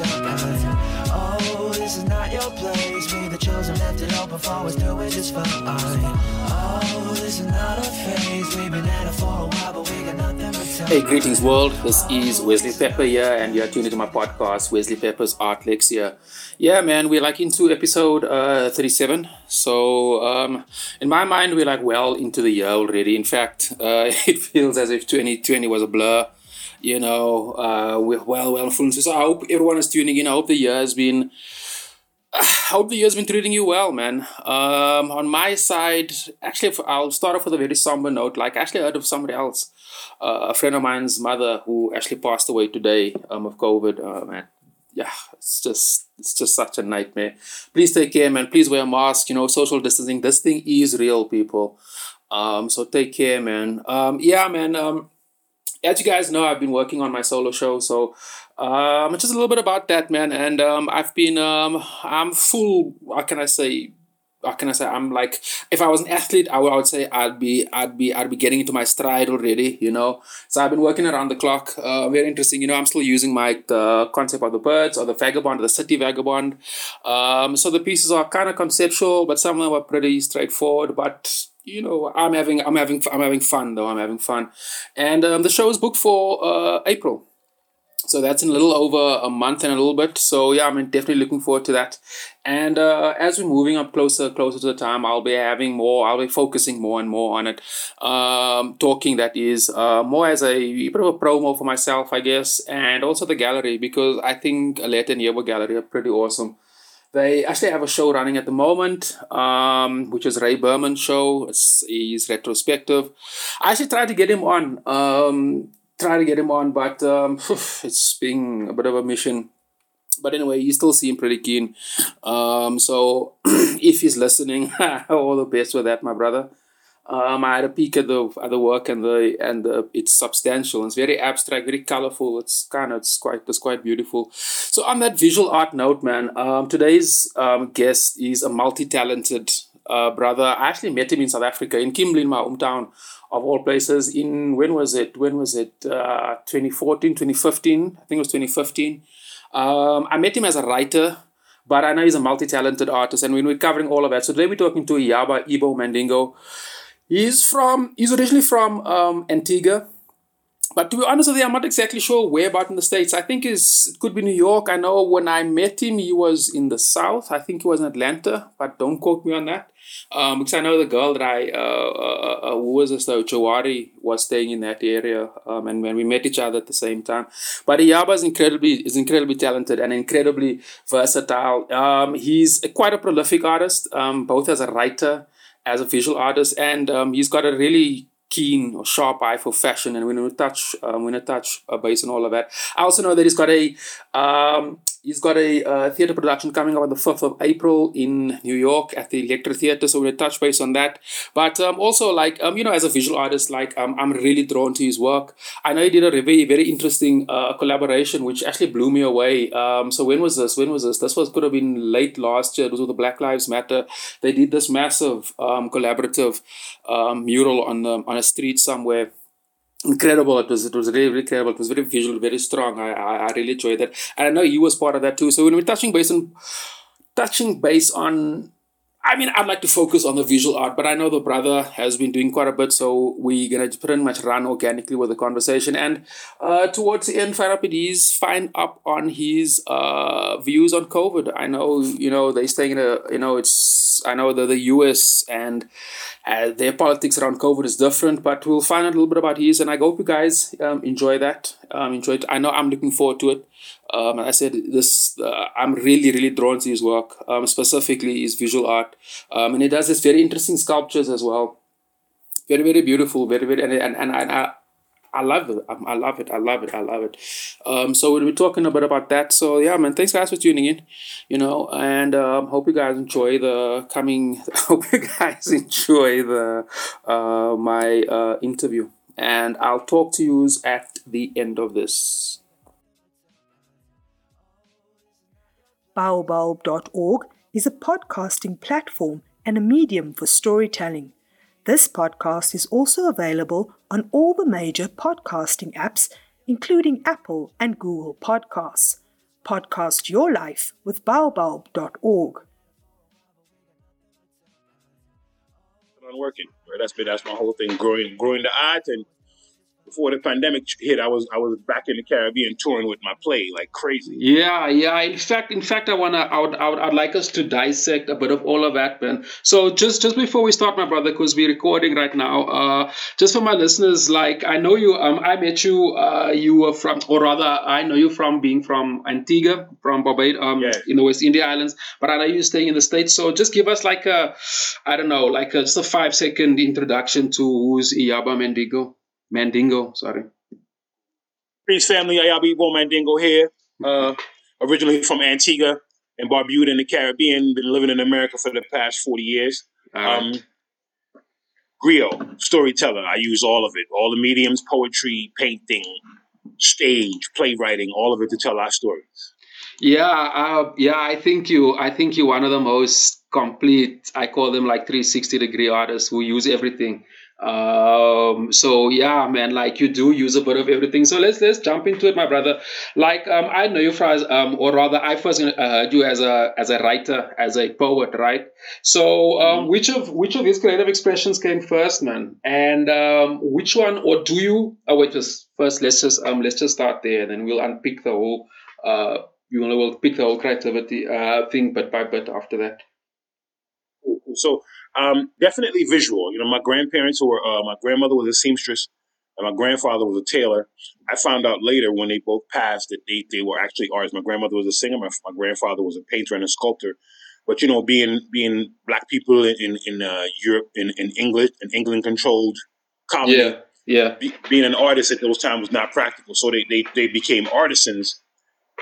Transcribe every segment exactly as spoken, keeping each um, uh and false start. inside. Oh, this is not your place. Me, the chosen, left it open for us, doing just fine. Oh, this is not a phase. We've been at it for a while, but we got nothing but time. Hey, greetings, world. This is Wesley Pepper here, and you're tuned into my podcast, Wesley Pepper's Art Lexia. Yeah, man, we're like into episode uh, thirty-seven. So, um, in my mind, we're like well into the year already. In fact, uh, it feels as if twenty twenty was a blur. You know, uh, we're well, well, influences. So I hope everyone is tuning in. I hope the year has been, I hope the year has been treating you well, man. Um, on my side, actually, I'll start off with a very somber note. Like, I actually heard of somebody else, uh, a friend of mine's mother who actually passed away today um, of COVID. Uh, man, yeah, it's just, it's just such a nightmare. Please take care, man. Please wear a mask. You know, social distancing. This thing is real, people. Um, so take care, man. Um, yeah, man. Um. As you guys know, I've been working on my solo show, so um, just a little bit about that, man. And um, I've been, um, I'm full. How can I say? How can I say? I'm like, if I was an athlete, I would, I would say I'd be, I'd be, I'd be getting into my stride already, you know. So I've been working around the clock. Uh, very interesting, you know. I'm still using my the concept of the birds or the vagabond, or the city vagabond. Um, so the pieces are kind of conceptual, but some of them are pretty straightforward, but. You know, I'm having, I'm having, I'm having fun though. I'm having fun, and um, the show is booked for uh, April, so that's in a little over a month and a little bit. So yeah, I'm mean, definitely looking forward to that. And uh, as we're moving up closer, closer to the time, I'll be having more. I'll be focusing more and more on it, um, talking. That is uh, more as a bit of a promo for myself, I guess, and also the gallery, because I think Atlanta and Iyaba Gallery are pretty awesome. They actually have a show running at the moment, um, which is Ray Berman's show. It's, he's retrospective. I actually tried to get him on, um, try to get him on, but um, it's being a bit of a mission. But anyway, he still seemed pretty keen. Um, so if he's listening, all the best with that, my brother. Um, I had a peek at the at the work, and the and the, it's substantial. It's very abstract, very colorful. It's kind of it's quite it's quite beautiful. So on that visual art note, man, um, today's um, guest is a multi-talented uh, brother. I actually met him in South Africa, in Kimberley, in my hometown, of all places. In when was it? When was it? Uh, twenty fourteen, twenty fifteen. I think it was twenty fifteen. Um, I met him as a writer. But I know he's a multi-talented artist, and we're covering all of that. So today we're talking to Iyaba Ibo Mandingo. He's from, he's originally from um, Antigua, but to be honest with you, I'm not exactly sure where about in the States. I think it's, it could be New York. I know when I met him, he was in the South. I think he was in Atlanta, but don't quote me on that. Um, because I know the girl that I, uh, uh, uh, who was this though, Chawari, was staying in that area. Um, and when we met each other at the same time. But Iyaba is incredibly, is incredibly talented and incredibly versatile. Um, he's quite a prolific artist, um, both as a writer, as a visual artist, and um, he's got a really keen or sharp eye for fashion, and we're going to touch, um, we're going to touch uh, base on all of that. I also know that he's got a, um, he's got a uh, theatre production coming up on the fifth of April in New York at the Electric Theater, so we're going to touch base on that. But um, also, like, um, you know, as a visual artist, like, um, I'm really drawn to his work. I know he did a very, very interesting uh, collaboration, which actually blew me away. Um, so when was this? When was this? This was could have been late last year. It was with the Black Lives Matter. They did this massive um, collaborative um, mural on the, on a street somewhere. Incredible. It was, it was really, really incredible. It was very visual, very strong. I, I, I really enjoyed that. And I know you was part of that too. So when we're touching base on, touching base on, I mean, I'd like to focus on the visual art, but I know the brother has been doing quite a bit. So we're going to pretty much run organically with the conversation. And uh, towards the end, find up it is, find up on his uh, views on COVID. I know, you know, they're staying in a, you know, it's, I know that the U S and uh, their politics around COVID is different, but we'll find out a little bit about his, and I hope you guys um, enjoy that. Um, enjoy it. I know I'm looking forward to it. Um, I said this, uh, I'm really, really drawn to his work, um, specifically his visual art. Um, and he does this very interesting sculptures as well. Very, very beautiful. Very, very, and, and, and, and I, I love it. I love it. I love it. I love it. Um, so we'll be talking a bit about that. So yeah, man, thanks guys for tuning in, you know, and um, hope you guys enjoy the coming, hope you guys enjoy the uh, my uh, interview, and I'll talk to you at the end of this. Baobulb dot org is a podcasting platform and a medium for storytelling. This podcast is also available on all the major podcasting apps, including Apple and Google Podcasts. Podcast Your Life with Baobulb dot org. I'm working. That's been that's my whole thing, growing growing the art. And before the pandemic hit, I was I was back in the Caribbean touring with my play like crazy. Yeah, yeah. In fact, in fact, I wanna I would I would I'd like us to dissect a bit of all of that, Ben. So just just before we start, my brother, because we're recording right now. Uh, just for my listeners, like I know you. Um, I met you. Uh, you were from, or rather, I know you from being from Antigua, from Barbuda, um, yeah. in the West Indian Islands. But I know you staying in the States. So just give us like a, I don't know, like a, just a five second introduction to who's Iyaba Mandingo. Mandingo, sorry. Peace, family. Iyaba Ibo Mandingo here. Uh, originally from Antigua and Barbuda in the Caribbean. Been living in America for the past forty years. Right. Um, griot, storyteller. I use all of it. All the mediums, poetry, painting, stage, playwriting, all of it to tell our stories. Yeah, uh, yeah. I think you. I think you're one of the most complete. I call them like three sixty degree artists who use everything. Um, so yeah, man, like you do use a bit of everything. So let's, let's jump into it, my brother. Like, um, I know you from, um, or rather I first heard you as a, as a writer, as a poet, right? So, um, which of, which of these creative expressions came first, man? And, um, which one, or do you, oh, wait, just first, let's just, um, let's just start there and then we'll unpick the whole, uh, you know, we'll pick the whole creativity, uh, thing, bit by bit after that. So, um, definitely visual. You know, my grandparents were, uh, my grandmother was a seamstress and my grandfather was a tailor. I found out later when they both passed that they, they were actually artists. My grandmother was a singer. My, my grandfather was a painter and a sculptor. But, you know, being, being black people in, in, uh, Europe, in, in England, an England controlled colony, yeah, yeah. Be, being an artist at those times was not practical. So they, they, they became artisans.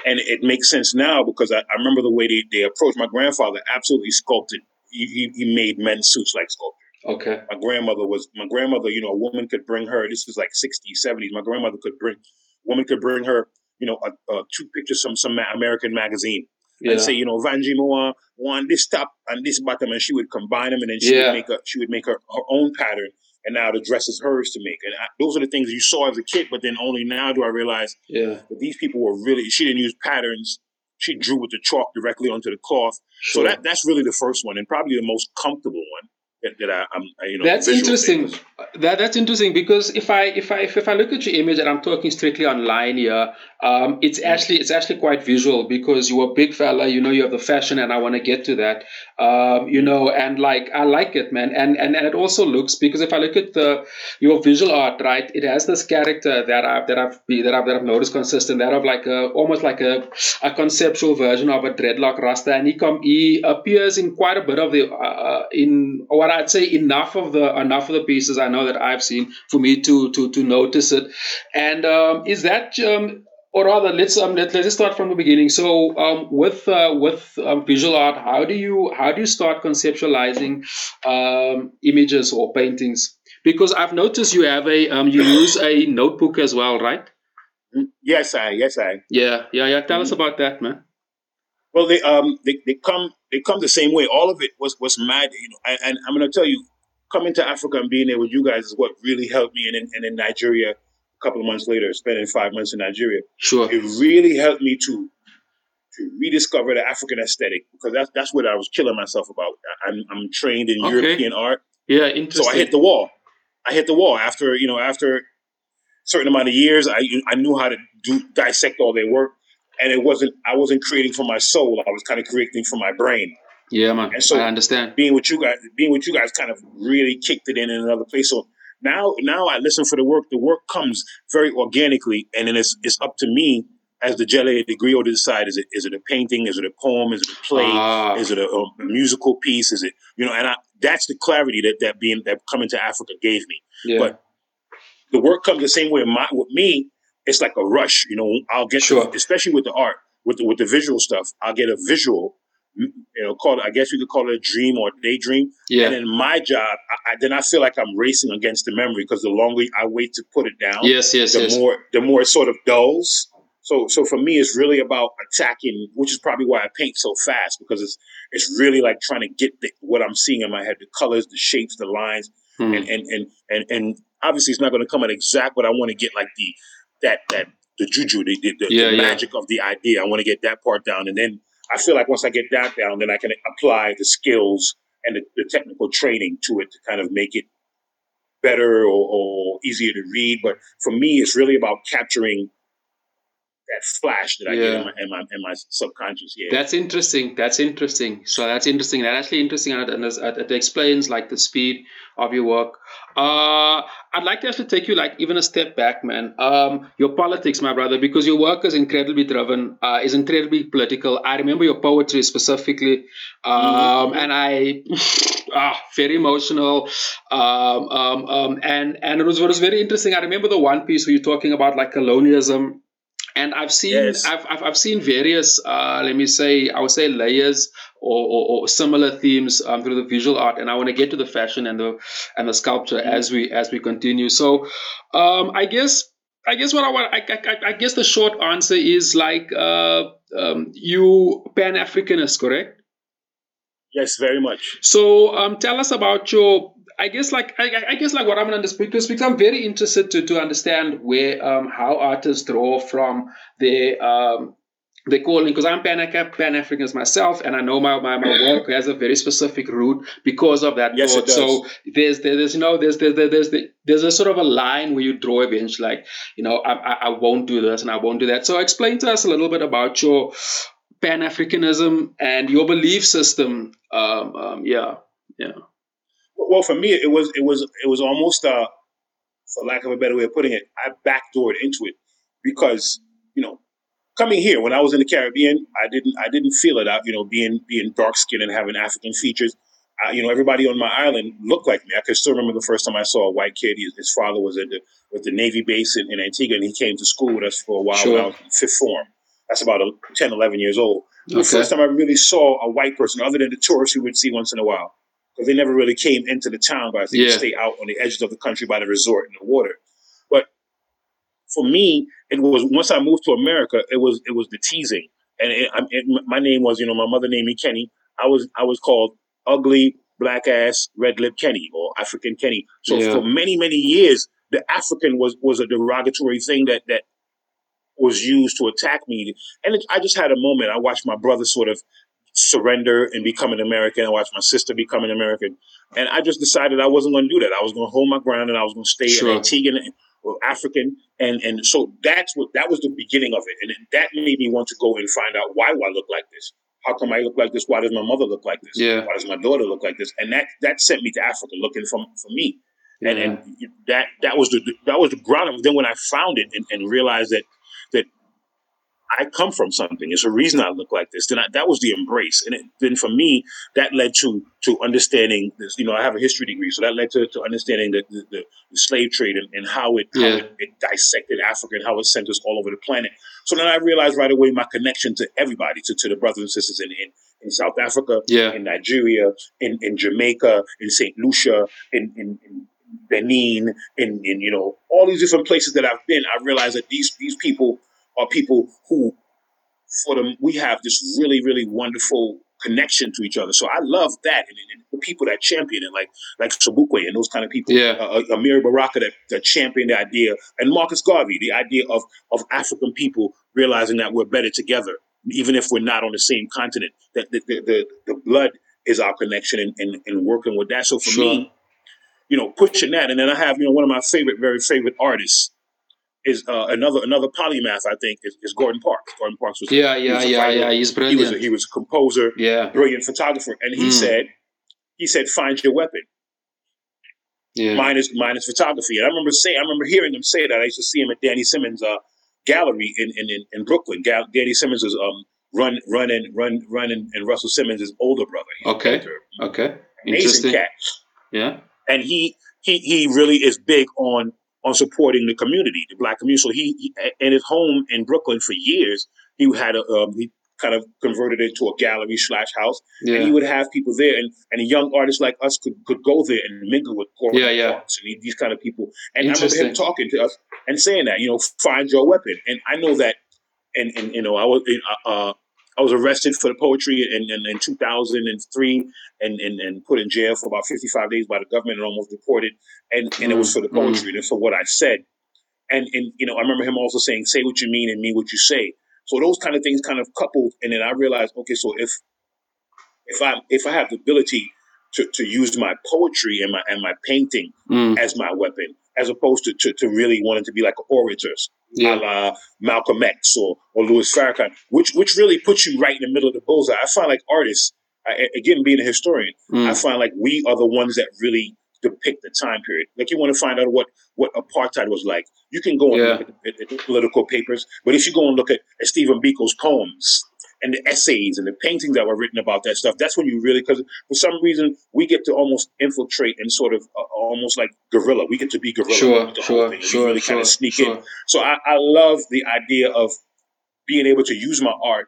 And it makes sense now because I, I remember the way they, they approached. My grandfather absolutely sculpted. He, he made men's suits like sculpture. Okay. My grandmother was, my grandmother, you know, a woman could bring her, this was like sixties, seventies. My grandmother could bring, woman could bring her, you know, a, a two pictures from some American magazine yeah. and say, you know, Vanji Moa, one, this top and this bottom. And she would combine them and then she yeah. would make a, she would make her, her own pattern. And now the dress is hers to make. And I, those are the things you saw as a kid, but then only now do I realize yeah. that these people were really, she didn't use patterns. She drew with the chalk directly onto the cloth. Sure. So that that's really the first one and probably the most comfortable one that, that I, I'm, you know. That's interesting. Things. That that's interesting because if I if I if, if I look at your image, and I'm talking strictly online here, um, it's actually it's actually quite visual because you're a big fella, you know, you have the fashion, and I want to get to that, um, you know, and like I like it, man, and and and it also looks because if I look at the your visual art, right, it has this character that I've that I've that I've that I've noticed consistent, that of like a almost like a, a conceptual version of a dreadlock rasta, and he com- he appears in quite a bit of the uh, in what I'd say enough of the enough of the pieces I know that I've seen for me to to to notice it. And um, is that um, or rather let's um, let, let's start from the beginning. So um, with uh, with um, visual art, how do you how do you start conceptualizing um, images or paintings? Because I've noticed you have a um, you use a notebook as well, right? Yes, I yes I yeah yeah yeah. Tell mm-hmm. us about that, man. Well, they um they, they come they come the same way. All of it was was mad, you know. And, and I'm going to tell you. Coming to Africa and being there with you guys is what really helped me. And in, and in Nigeria, a couple of months later, spending five months in Nigeria, sure, it really helped me to to rediscover the African aesthetic because that's that's what I was killing myself about. I'm, I'm trained in okay. European art, yeah, interesting. So I hit the wall. I hit the wall after you know after a certain amount of years. I I knew how to do dissect all their work, and it wasn't I wasn't creating for my soul. I was kind of creating for my brain. Yeah, man. And so I understand. Being with you guys, being with you guys, kind of really kicked it in in another place. So now, now I listen for the work. The work comes very organically, and then it's it's up to me as the Jelly degree or to decide: is it is it a painting? Is it a poem? Is it a play? Ah. Is it a, a musical piece? Is it you know? And I, that's the clarity that that being that coming to Africa gave me. Yeah. But the work comes the same way. My, with me, it's like a rush. You know, I'll get sure. to, especially with the art, with the, with the visual stuff, I'll get a visual. You know, call it, I guess you could call it a dream or a daydream. Yeah. And then my job, I, I, then I feel like I'm racing against the memory because the longer I wait to put it down, yes, yes, the yes. more the more it sort of dulls. So, so for me, it's really about attacking, which is probably why I paint so fast because it's it's really like trying to get the, what I'm seeing in my head, the colors, the shapes, the lines, hmm. and, and and and and obviously it's not going to come at exact, but I want to get like the that that the juju, the, the, yeah, the yeah. magic of the idea. I want to get that part down. And then I feel like once I get that down, then I can apply the skills and the, the technical training to it to kind of make it better or, or easier to read. But for me, it's really about capturing that flash that I yeah. get in my, in my in my subconscious. Yeah, that's interesting. That's interesting. So that's interesting. That's actually interesting, and it explains like the speed of your work. Uh, I'd like to actually take you like even a step back, man. Um, your politics, my brother, because your work is incredibly driven, uh, is incredibly political. I remember your poetry specifically, um, mm-hmm. and I ah, very emotional. Um, um, um, and and it was it was very interesting. I remember the one piece where you're talking about like colonialism. And I've seen, yes. I've, I've I've seen various, uh, let me say, I would say layers or, or, or similar themes um, through the visual art, and I want to get to the fashion and the and the sculpture as we as we continue. So, um, I guess I guess what I want, I, I, I guess the short answer is like uh, um, you Pan-Africanist, correct? Yes, very much. So, um, tell us about your. I guess like I, I guess like what I'm going to speak to is because I'm very interested to, to understand where um, how artists draw from their um, their calling, because I'm Pan-Africanist myself, and I know my, my, my work has a very specific root because of that. Yes, it does. So there's there's you know there's there's there's there's a sort of a line where you draw eventually, like you know I, I I won't do this and I won't do that. So explain to us a little bit about your Pan-Africanism and your belief system. Um, um, yeah, yeah. Well, for me, it was it was it was almost, uh, for lack of a better way of putting it, I backdoored into it because you know, coming here when I was in the Caribbean, I didn't I didn't feel it out. You know, being being dark skinned and having African features, I, you know, everybody on my island looked like me. I can still remember the first time I saw a white kid. His, his father was at the with the Navy base in, in Antigua, and he came to school with us for a while. Sure. When I was in fifth form. That's about ten, eleven years old. Okay. The first time I really saw a white person, other than the tourists we would see once in a while. Because they never really came into the town, but I think yeah. they stay out on the edges of the country by the resort and the water. But for me, it was once I moved to America, it was it was the teasing, and it, it, my name was you know my mother named me Kenny. I was I was called ugly black ass red lip Kenny or African Kenny. So yeah. for many many years, the African was was a derogatory thing that that was used to attack me. And it, I just had a moment. I watched my brother sort of surrender and become an American. I watched my sister become an American. And I just decided I wasn't going to do that. I was going to hold my ground and I was going to stay sure. an Antiguan or African. And and so that's what that was the beginning of it. And that made me want to go and find out why do I look like this? How come I look like this? Why does my mother look like this? Yeah. Why does my daughter look like this? And that that sent me to Africa looking for, for me. Yeah. And and that that was the that was the ground. Then when I found it and, and realized that that I come from something. It's a reason I look like this. Then I, that was the embrace, and it, then for me, that led to to understanding this. You know, I have a history degree, so that led to, to understanding the, the, the slave trade and, and how it yeah. how it, it dissected Africa and how it sent us all over the planet. So then I realized right away my connection to everybody, to, to the brothers and sisters in in, in South Africa, yeah. in Nigeria, in, in Jamaica, in Saint Lucia, in in. in Benin, in in you know all these different places that I've been. I realized that these these people. Are people who, for them, we have this really, really wonderful connection to each other. So I love that, and, and the people that champion it, like like Shabukwe and those kind of people, yeah. uh, Amiri Baraka that, that championed the idea, and Marcus Garvey, the idea of of African people realizing that we're better together, even if we're not on the same continent. That the the, the, the blood is our connection, and, and, and working with that. So for sure. me, you know, pushing that, and then I have you know one of my favorite, very favorite artists. Is uh, another another polymath, I think, is, is Gordon Parks. Gordon Parks was yeah, yeah, was yeah, writer. yeah. He's brilliant. He was a, he was a composer, yeah. brilliant photographer, and he mm. said, he said, find your weapon. Yeah. Mine is mine is photography, and I remember saying, I remember hearing him say that. I used to see him at Danny Simmons' uh, gallery in in, in, in Brooklyn. Gal- Danny Simmons is um run run and run run and, and Russell Simmons' his older brother. He's okay, okay, amazing cat. Yeah, and he he he really is big on. on supporting the community, the black community. So he, he and his home in Brooklyn for years, he had a, um, he kind of converted it to a gallery slash house, yeah. and he would have people there, and, and a young artist like us could, could go there and mingle with Gordon yeah, yeah. Parks and these kind of people. And I remember him talking to us and saying that, you know, find your weapon. And I know that, and, and you know, I was uh, I was arrested for the poetry in, in, in two thousand three and, and, and put in jail for about fifty-five days by the government and almost deported. And, and it was for the poetry mm. and for what I said. And, and, you know, I remember him also saying, say what you mean and mean what you say. So those kind of things kind of coupled. And then I realized, okay, so if if I if I have the ability to, to use my poetry and my and my painting mm. as my weapon, as opposed to, to, to really wanting to be like orators, yeah. a la Malcolm X or, or Louis Farrakhan, which, which really puts you right in the middle of the bullseye. I find like artists, I, again, being a historian, mm. I find like we are the ones that really depict the time period. Like you want to find out what, what apartheid was like. You can go and yeah. look at, at, at political papers, but if you go and look at, at Stephen Biko's poems and the essays and the paintings that were written about that stuff, that's when you really, because for some reason we get to almost infiltrate and sort of uh, almost like guerrilla. We get to be guerrilla. Sure, sure, we sure, really sure, kind of sneak sure. in. So I, I love the idea of being able to use my art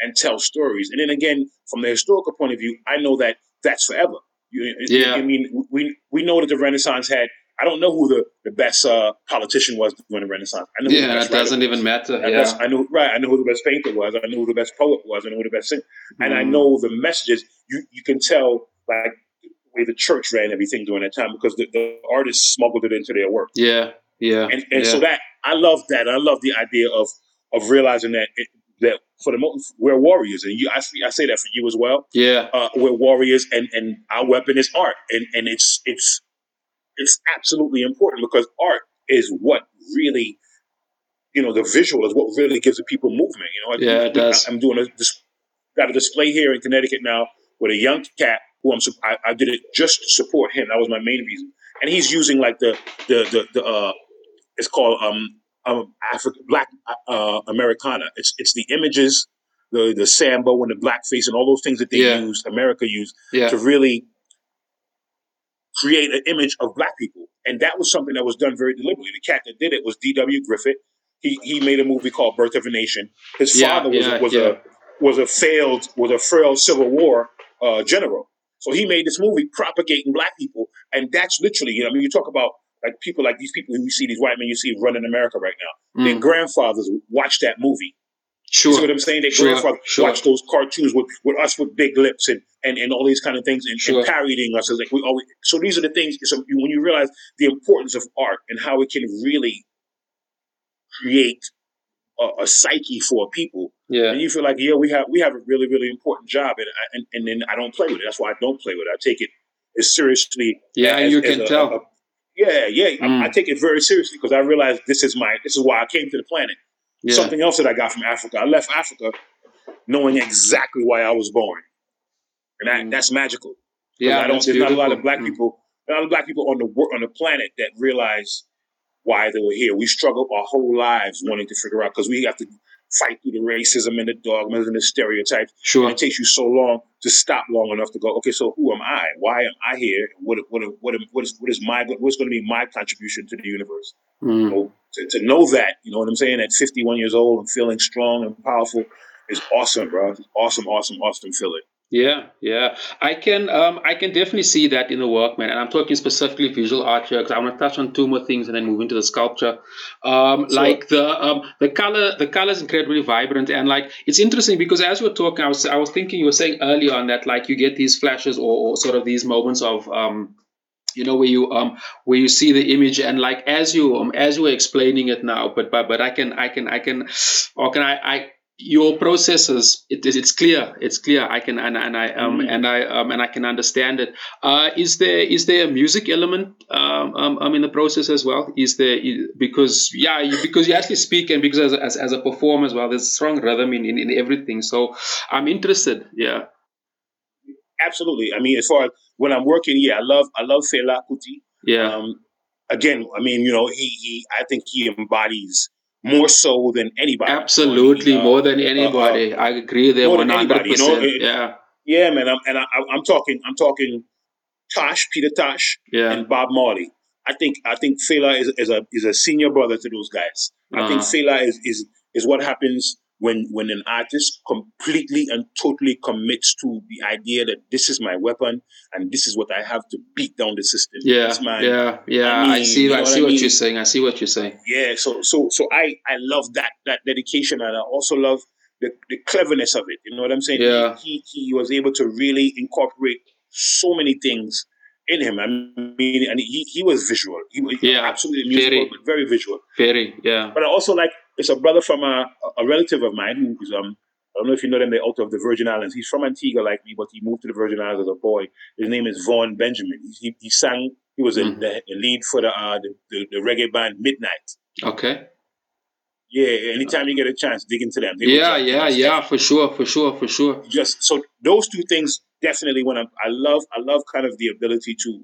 and tell stories. And then again, from the historical point of view, I know that that's forever. You, yeah. I mean, we we know that the Renaissance had, I don't know who the, the best uh, politician was during the Renaissance. I know yeah, it doesn't even matter. I, yeah. best, I know, right. I know who the best painter was. I know who the best poet was. I know who the best singer. Mm. And I know the messages. You you can tell like the way the church ran everything during that time because the, the artists smuggled it into their work. Yeah, yeah. And and yeah. so that, I love that. I love the idea of of realizing that it, that for the most, we're warriors, and you, I, I say that for you as well. Yeah, uh, we're warriors, and, and our weapon is art, and and it's it's it's absolutely important because art is what really, you know, the visual is what really gives the people movement. You know, I, yeah, it does. I, I'm doing a got a display here in Connecticut now with a young cat who I'm I, I did it just to support him. That was my main reason, and he's using like the the the, the uh, it's called um. Um, African Black uh, Americana. It's it's the images, the the Sambo and the blackface and all those things that they yeah. use, America used yeah. to really create an image of black people, and that was something that was done very deliberately. The cat that did it was D W Griffith. He he made a movie called Birth of a Nation. His yeah, father was yeah, was yeah. a was a failed was a frail Civil War uh, general. So he made this movie propagating black people, and that's literally you know I mean you talk about. Like people like these people who you see, these white men you see running America right now, mm. their grandfathers watched that movie. Sure. You see what I'm saying? Their sure. grandfathers sure. watched those cartoons with, with us with big lips and, and, and all these kind of things and, sure. and parodying us. Like we always, so these are the things, so when you realize the importance of art and how it can really create a, a psyche for people, yeah. and you feel like, yeah, we have we have a really, really important job and, I, and, and then I don't play with it. That's why I don't play with it. I take it as seriously. Yeah, as, you can as a, tell. A, a, Yeah, yeah. Mm. I, I take it very seriously because I realized this is my this is why I came to the planet. Yeah. Something else that I got from Africa. I left Africa knowing exactly why I was born, and I, mm. that's magical. Yeah, I don't. There's beautiful. not a lot of black mm. people, not a lot of black people on the on the planet that realize why they were here. We struggled our whole lives wanting to figure out because we have to fight through the racism and the dogmas and the stereotypes. Sure, and it takes you so long to stop long enough to go, okay, so who am I? Why am I here? What what what what is what is my what's going to be my contribution to the universe? Mm. You know, to, to know that, you know what I'm saying? At fifty-one years old and feeling strong and powerful is awesome, bro. It's awesome, awesome, awesome feeling. Yeah, yeah. I can um, I can definitely see that in the work, man. And I'm talking specifically visual art here because I want to touch on two more things and then move into the sculpture. Um, sure. Like the um, the color, the color is incredibly vibrant. And like it's interesting because as you were talking, I was I was thinking you were saying earlier on that like you get these flashes or, or sort of these moments of um, you know where you um where you see the image and like as you um, as you were explaining it now, but but but I can I can I can or can I I. Your processes, it is it's clear. It's clear. I can and, and I um mm-hmm. and I um and I can understand it. Uh, is there is there a music element um um, um in the process as well? Is there is, because yeah you, because you actually speak and because as as, as a performer as well, there's strong rhythm in, in, in everything. So I'm interested. Yeah, absolutely. I mean, as far as when I'm working, yeah, I love I love Fela Kuti. Yeah. Um, again, I mean, you know, he he. I think he embodies. More so than anybody. Absolutely, uh, more than anybody. Uh, uh, I agree there one hundred percent. Yeah, yeah, man. I'm, and I, I'm talking, I'm talking, Tosh, Peter Tosh, yeah. and Bob Marley. I think, I think Fela is, is a is a senior brother to those guys. Uh-huh. I think Fela is, is is what happens when when an artist completely and totally commits to the idea that this is my weapon and this is what I have to beat down the system. Yeah, my, yeah, yeah. I, mean, I see, you know I see what, what I mean? you're saying. I see what you're saying. Yeah. So, so, so I, I love that that dedication, and I also love the, the cleverness of it. You know what I'm saying? Yeah. He, he he was able to really incorporate so many things in him. I mean, and he, he was visual. He was yeah, absolutely musical, very, but very visual. Very, yeah. But I also like, it's a brother from a, a relative of mine who's, um, I don't know if you know them, they're out of the Virgin Islands. He's from Antigua like me, but he moved to the Virgin Islands as a boy. His name is Vaughn Benjamin. He, he sang, he was mm-hmm. a, a lead for the, uh, the, the, the reggae band Midnight. Okay. Yeah, anytime you get a chance, dig into them. They yeah, yeah, yeah, for sure, for sure, for sure. Just so those two things definitely. When I'm, I love, I love kind of the ability to,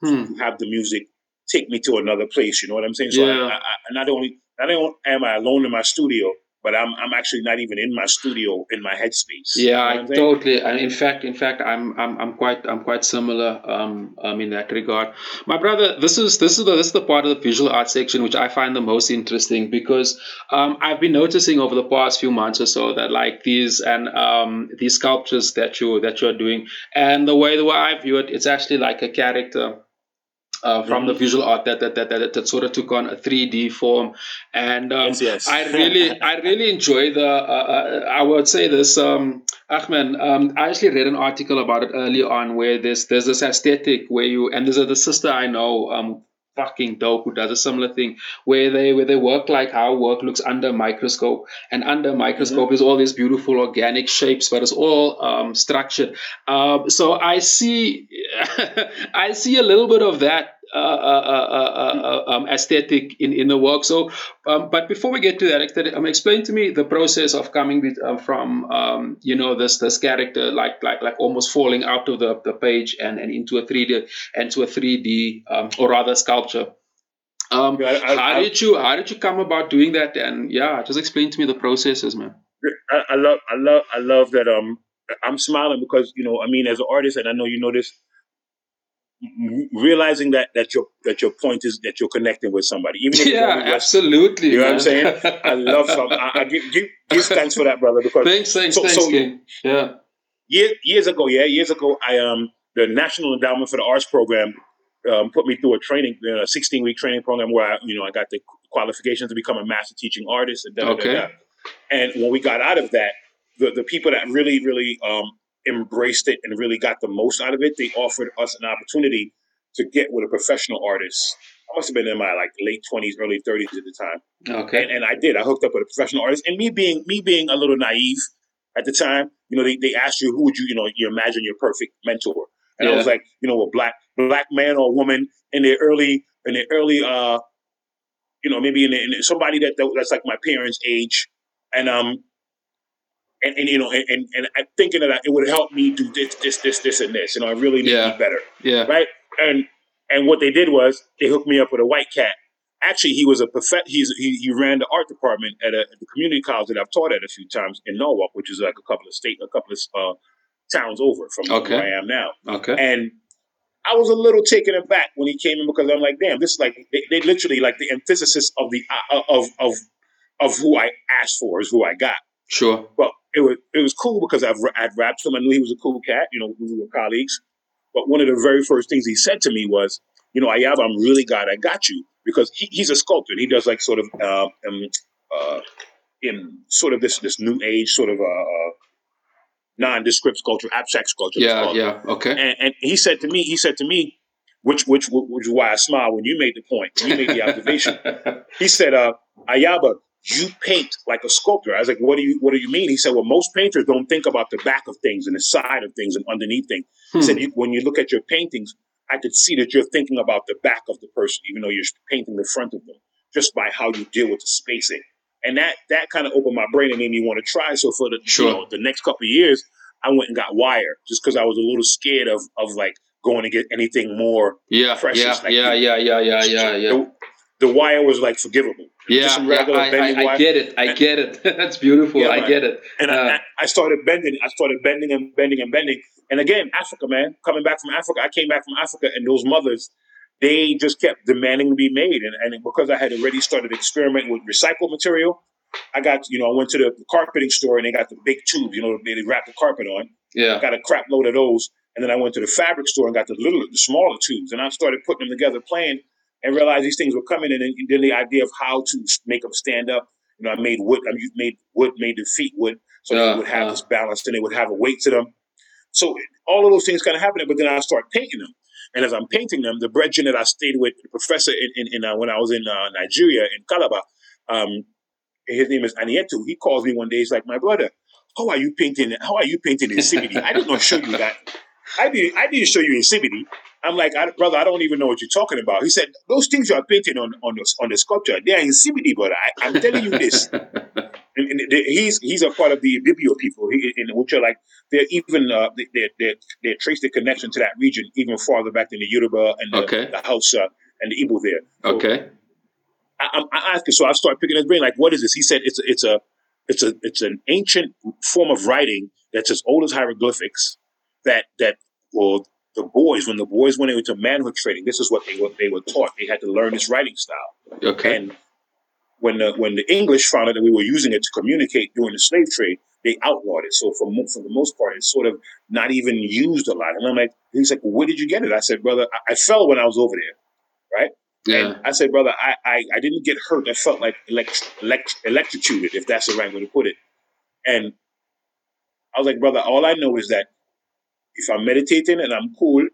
hmm. to have the music take me to another place. You know what I'm saying? So yeah. I, I, not only not only am I alone in my studio, but I'm I'm actually not even in my studio in my headspace. Yeah, you know I totally. And in fact, in fact, I'm I'm I'm quite I'm quite similar um, um in that regard. My brother, this is this is the this is the part of the visual arts section which I find the most interesting because um I've been noticing over the past few months or so that like these and um these sculptures that you that you're doing and the way the way I view it, it's actually like a character. Uh, from mm-hmm. the visual art that that, that that that sort of took on a three D form, and um, yes, yes. I really I really enjoy the uh, uh, I would say this um, Ahmed um, I actually read an article about it early on where there's there's this aesthetic where you and there's a the sister I know um, fucking dope who does a similar thing where they where they work like how work looks under a microscope and under a microscope mm-hmm. is all these beautiful organic shapes but it's all um, structured um, so I see I see a little bit of that uh, uh, uh, uh, um, aesthetic in, in the work so um, but before we get to that aesthetic, um, explain to me the process of coming with, um, from um, you know this this character like like like almost falling out of the, the page and, and into a three D into a three D um, or rather sculpture um, yeah, I, I, how I, did you how did you come about doing that and yeah just explain to me the processes man I, I love I love I love that um I'm smiling because you know I mean as an artist and I know you know this realizing that that your that your point is that you're connecting with somebody, even if yeah, you absolutely. You know man. What I'm saying? I love some. I, I give, give give thanks for that, brother. Because thanks, thanks, so, thanks, so King. Yeah. Years years ago, yeah, years ago, I um the National Endowment for the Arts program um, put me through a training, you know, a sixteen week training program where I, you know, I got the qualifications to become a master teaching artist. And da, okay. Da, da, da. And when we got out of that, the the people that really really um. embraced it and really got the most out of it. They offered us an opportunity to get with a professional artist. I must have been in my like late twenties, early thirties at the time. Okay, and, and I did. I hooked up with a professional artist. And me being me being a little naive at the time, you know, they, they asked you who would you you know you imagine your perfect mentor, and yeah. I was like, you know, a black black man or woman in their early in their early uh, you know, maybe in, the, in somebody that that's like my parents' age, and um. And, and you know, and, and, and I'm thinking that I, it would help me do this, this, this, this, and this. You know, I really need to be better. Yeah. Right. And and what they did was they hooked me up with a white cat. Actually, he was a perfect. He's he, he ran the art department at, a, at the community college that I've taught at a few times in Norwalk, which is like a couple of state, a couple of uh, towns over from okay. where I am now. Okay. And I was a little taken aback when he came in because I'm like, damn, this is like they, they literally like the antithesis of the uh, of of of who I asked for is who I got. Sure. Well, it was it was cool because I've, I'd rapped him. I knew he was a cool cat. You know, we were colleagues. But one of the very first things he said to me was, you know, Iyaba, I'm really glad I got you because he, he's a sculptor. He does like sort of uh, um, uh, in sort of this this new age sort of uh, nondescript sculpture, abstract sculpture. Yeah, sculpture. yeah, okay. And, and he said to me, he said to me, which which which is why I smiled when you made the point, when you made the observation. He said, uh, Iyaba, you paint like a sculptor. I was like, what do you what do you mean? He said, well, most painters don't think about the back of things and the side of things and underneath things. Hmm. He said, you, when you look at your paintings, I could see that you're thinking about the back of the person, even though you're painting the front of them, just by how you deal with the spacing. And that that kind of opened my brain and made me want to try. So for the sure. you know, the next couple of years, I went and got wire just because I was a little scared of of like going to get anything more yeah, precious. Yeah, like, yeah, yeah, yeah, yeah, yeah, yeah, yeah. The wire was like forgivable. Yeah, just some regular yeah I, bending I, I wire. get it. I and, get it. That's beautiful. Yeah, I man. get it. And uh, I, I started bending. I started bending and bending and bending. And again, Africa, man, coming back from Africa, I came back from Africa, and those mothers, they just kept demanding to be made. And, and because I had already started experimenting with recycled material, I got, you know, I went to the carpeting store, and they got the big tubes, you know, they, they wrap the carpet on. Yeah. I got a crap load of those. And then I went to the fabric store and got the little, the smaller tubes. And I started putting them together, playing. And realized these things were coming, and then the idea of how to make them stand up. You know, I made wood. I mean, you made wood, made the feet wood, so uh, they would have uh. this balance, and they would have a weight to them. So all of those things kind of happened, but then I started painting them. And as I'm painting them, the brethren that I stayed with, the professor in, in, in uh, when I was in uh, Nigeria, in Calabar, um, his name is Anietu. He calls me one day. He's like, my brother, how are you painting? How are you painting Nsibidi? I did not show you that. I didn't. I didn't show you Nsibidi. I'm like, I, brother, I don't even know what you're talking about. He said, those things you are painting on on the, on the sculpture, they are Nsibidi, brother. I, I'm telling you this. And, and the, he's he's a part of the Ibibio people, he, in which are like they're even uh, they they they, they trace the connection to that region even farther back than the Yoruba and the, okay. the Hausa and the Igbo there. So okay. I, I asked him, so I started picking his brain, like, what is this? He said, it's a, it's a it's a it's an ancient form of writing that's as old as hieroglyphics. That that well, the boys when the boys went into manhood training, this is what they were they were taught. They had to learn this writing style. Okay. And when the when the English found out that we were using it to communicate during the slave trade, they outlawed it. So for mo- for the most part, it's sort of not even used a lot. And I'm like, he's like, where did you get it? I said, brother, I, I fell when I was over there, right? Yeah. And I said, brother, I, I, I didn't get hurt. I felt like elect- elect- electrocuted, if that's the right way to put it. And I was like, brother, all I know is that if I'm meditating and I'm cool, you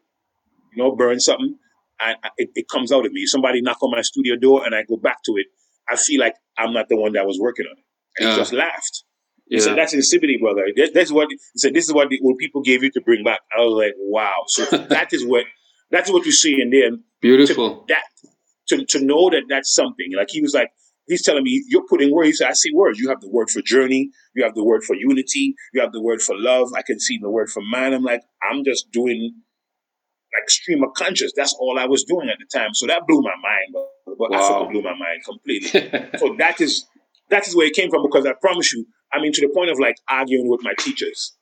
know, burn something, I, I, it, it comes out of me. Somebody knock on my studio door and I go back to it. I feel like I'm not the one that was working on it. And uh, he just laughed. He yeah. said, that's Nsibidi, brother. That, that's what, he said, this is what the old people gave you to bring back. I was like, wow. So that is what, that's what you see in there. Beautiful. To, that, to, to know that that's something. Like he was like, he's telling me, you're putting words. He said, I see words. You have the word for journey. You have the word for unity. You have the word for love. I can see the word for man. I'm like, I'm just doing like stream of conscious. That's all I was doing at the time. So that blew my mind, brother. But wow. Africa blew my mind completely. So that is, that is where it came from, because I promise you, I mean, to the point of like arguing with my teachers.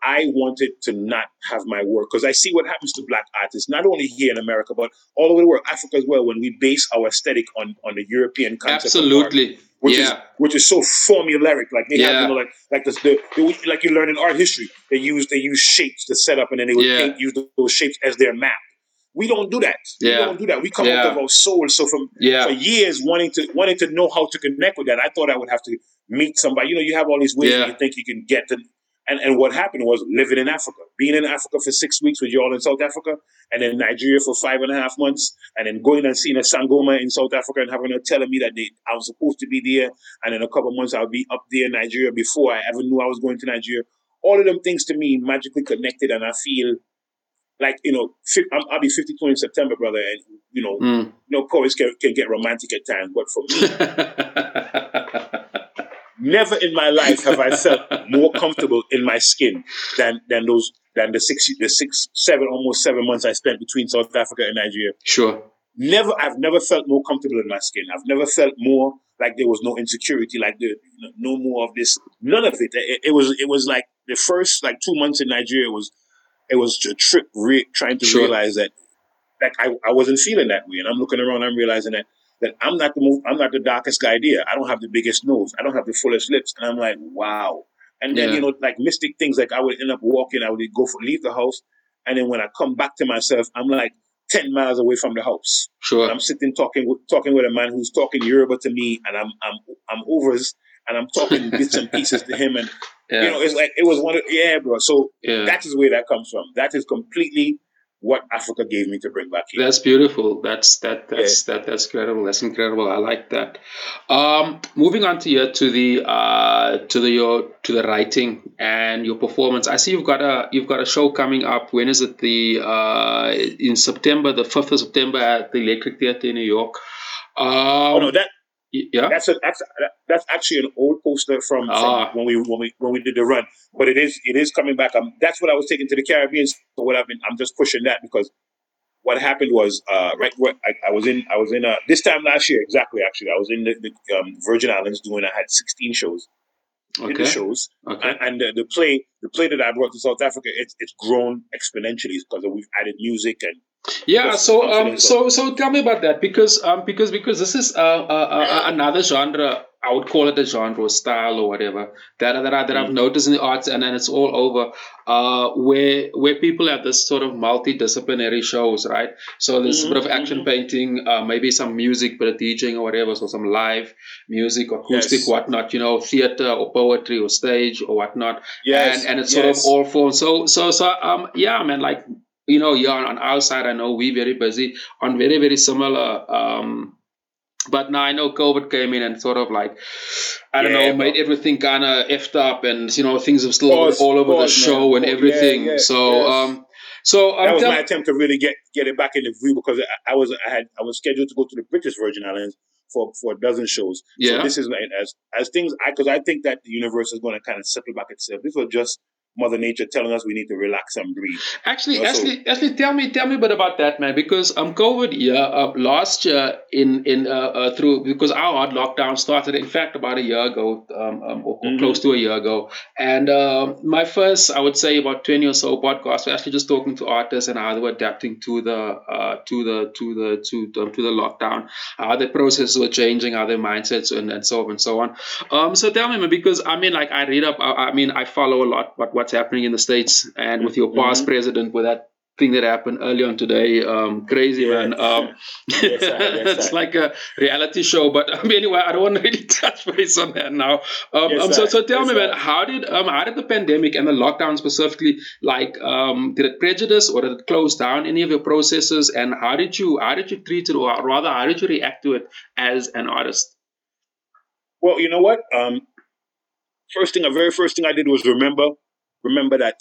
I wanted to not have my work, because I see what happens to black artists, not only here in America, but all over the world, Africa as well, when we base our aesthetic on, on the European concept. Absolutely. Of art, which, yeah. is, which is so formulaic. Like they yeah. have, you know, like like the, the, the like you learn in art history, they use they use shapes to set up, and then they would yeah. paint, use those shapes as their map. We don't do that. Yeah. We don't do that. We come yeah. out of our soul. So from yeah. for years wanting to wanting to know how to connect with that, I thought I would have to meet somebody. You know, you have all these ways yeah. that you think you can get to. And and what happened was living in Africa, being in Africa for six weeks with y'all in South Africa, and then Nigeria for five and a half months, and then going and seeing a Sangoma in South Africa and having her telling me that they, I was supposed to be there, and in a couple of months I'll be up there in Nigeria before I ever knew I was going to Nigeria. All of them things to me magically connected, and I feel like, you know, I'll be fifty-two in September, brother, and, you know, mm. you know, poets can, can get romantic at times, but for me... Never in my life have I felt more comfortable in my skin than than those than the six the six seven almost seven months I spent between South Africa and Nigeria. Sure. Never I've never felt more comfortable in my skin. I've never felt more like there was no insecurity, like the no more of this. None of it. It, it was it was like the first like two months in Nigeria was it was a trip re- trying to sure. realize that like I, I wasn't feeling that way, and I'm looking around, I'm realizing that. That I'm not the most, I'm not the darkest guy there. I don't have the biggest nose. I don't have the fullest lips. And I'm like, wow. And then yeah. you know, like mystic things. Like I would end up walking. I would go for leave the house, and then when I come back to myself, I'm like ten miles away from the house. Sure. And I'm sitting talking talking with a man who's talking Yoruba to me, and I'm I'm I'm over his, and I'm talking bits and pieces to him, and yeah. you know, it's like it was one of yeah, bro. So yeah. that is where that comes from. That is completely what Africa gave me to bring back here. That's beautiful. That's that that's yeah. that that's incredible. That's incredible. I like that. Um, moving on to your to the uh, to the your to the writing and your performance. I see you've got a you've got a show coming up. When is it? The uh, in September, the fifth of September at the Electric Theater in New York. Um, oh no, that yeah, that's a, that's, a, that's actually an old poster from, from ah. when we when we when we did the run. But it is it is coming back. Um, that's what I was taking to the Caribbean. So what I've been, I'm just pushing that, because what happened was uh, right. Where I, I was in I was in uh, this time last year exactly. Actually, I was in the, the um, Virgin Islands doing. I had sixteen shows. Okay. Did the shows okay. and, and uh, the play the play that I brought to South Africa. It's it's grown exponentially because we've added music and. Yeah, so um, so so tell me about that, because um, because because this is uh, uh, uh, another genre. I would call it a genre or style or whatever that that, I, that mm. I've noticed in the arts, and then it's all over. Uh, where where people have this sort of multidisciplinary shows, right? So there's mm-hmm. a bit of action painting, uh, maybe some music, bit of DJing or whatever, so some live music, acoustic, yes. whatnot, you know, theater or poetry or stage or whatnot. Yes, and and it's yes. sort of all forms. So so so um yeah, man, like. you know, yeah, on, on our side, I know we're very busy on very, very similar. Um, but now I know COVID came in and sort of like, I don't yeah, know, made everything kind of effed up, and, you know, things have still pause, all over pause, the show man. and everything. Yeah, yeah, so, yes. um, so um, that was my attempt to really get, get it back in the view, because I, I was I had I was scheduled to go to the British Virgin Islands for, for a dozen shows. Yeah. So this is like, as as things, because I, I think that the universe is going to kind of settle back itself. This was just Mother Nature telling us we need to relax and breathe. Actually, you know, actually, so. actually, tell me, tell me a bit about that, man. Because um, COVID year, uh, last year in in uh, uh, through because our lockdown started, in fact, about a year ago, um, um or, or mm-hmm. close to a year ago. And uh, my first, I would say, about twenty or so podcasts were actually just talking to artists and how they were adapting to the uh, to the to the to the, to the lockdown, how their processes were changing, how their mindsets and, and so on and so on. Um, so tell me, man, because I mean, like I read up, I, I mean, I follow a lot, but what happening in the States, and with your past mm-hmm. president, with that thing that happened earlier on today, um, crazy yes. man. Um, yes, yes, it's yes, like a reality show, but um, anyway, I don't want to really touch base on that now. Um, yes, um so, so tell yes, me, man, how did um, how did the pandemic and the lockdown specifically, like, um, did it prejudice or did it close down any of your processes? And how did you how did you treat it, or rather, how did you react to it as an artist? Well, you know what? Um, first thing, the very first thing I did was remember. Remember that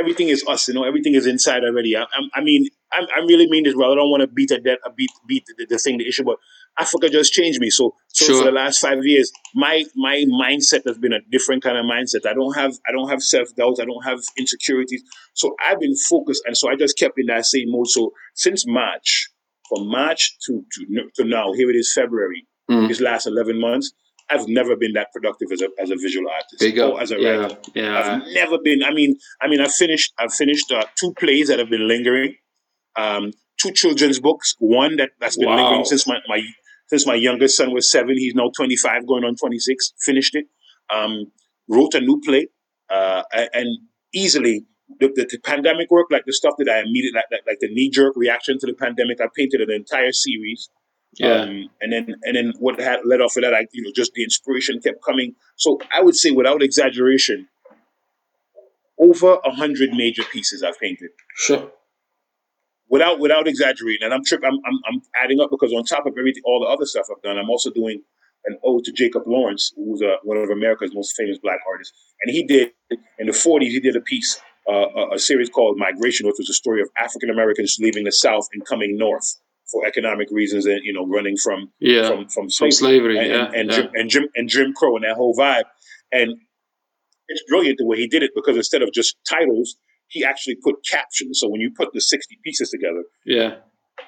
everything is us, you know. Everything is inside already. I, I, I mean, I, I really mean this, well. I don't want to beat a dead, a beat, beat the, the thing, the issue. But Africa just changed me. So, so sure. for the last five years, my my mindset has been a different kind of mindset. I don't have, I don't have self doubt. I don't have insecurities. So I've been focused, and so I just kept in that same mode. So since March, from March to to, to now, here it is February. Mm. These last eleven months. I've never been that productive as a as a visual artist Bigger. or as a writer. Yeah. Yeah. I've never been. I mean, I mean, I finished. I've finished uh, two plays that have been lingering, um, two children's books. One that that's been wow. lingering since my, my since my youngest son was seven. He's now twenty-five, going on twenty-six. Finished it. Um, wrote a new play, uh, and easily the, the, the pandemic work, like the stuff that I immediately like, like, like the knee jerk reaction to the pandemic. I painted an entire series. Yeah, um, and then and then what had led off of that, I you know, just the inspiration kept coming. So I would say, without exaggeration, over a hundred major pieces I've painted. Sure. Without without exaggerating, and I'm tripping. I'm, I'm I'm adding up, because on top of everything, all the other stuff I've done, I'm also doing an ode to Jacob Lawrence, who's a, one of America's most famous Black artists, and he did in the forties. He did a piece, uh, a, a series called Migration, which was a story of African Americans leaving the South and coming north. For economic reasons, and you know, running from yeah. from, from slavery, from slavery and, yeah. and, and, yeah. Jim, and Jim and Jim Crow and that whole vibe, and it's brilliant the way he did it, because instead of just titles, he actually put captions. So when you put the sixty pieces together, yeah,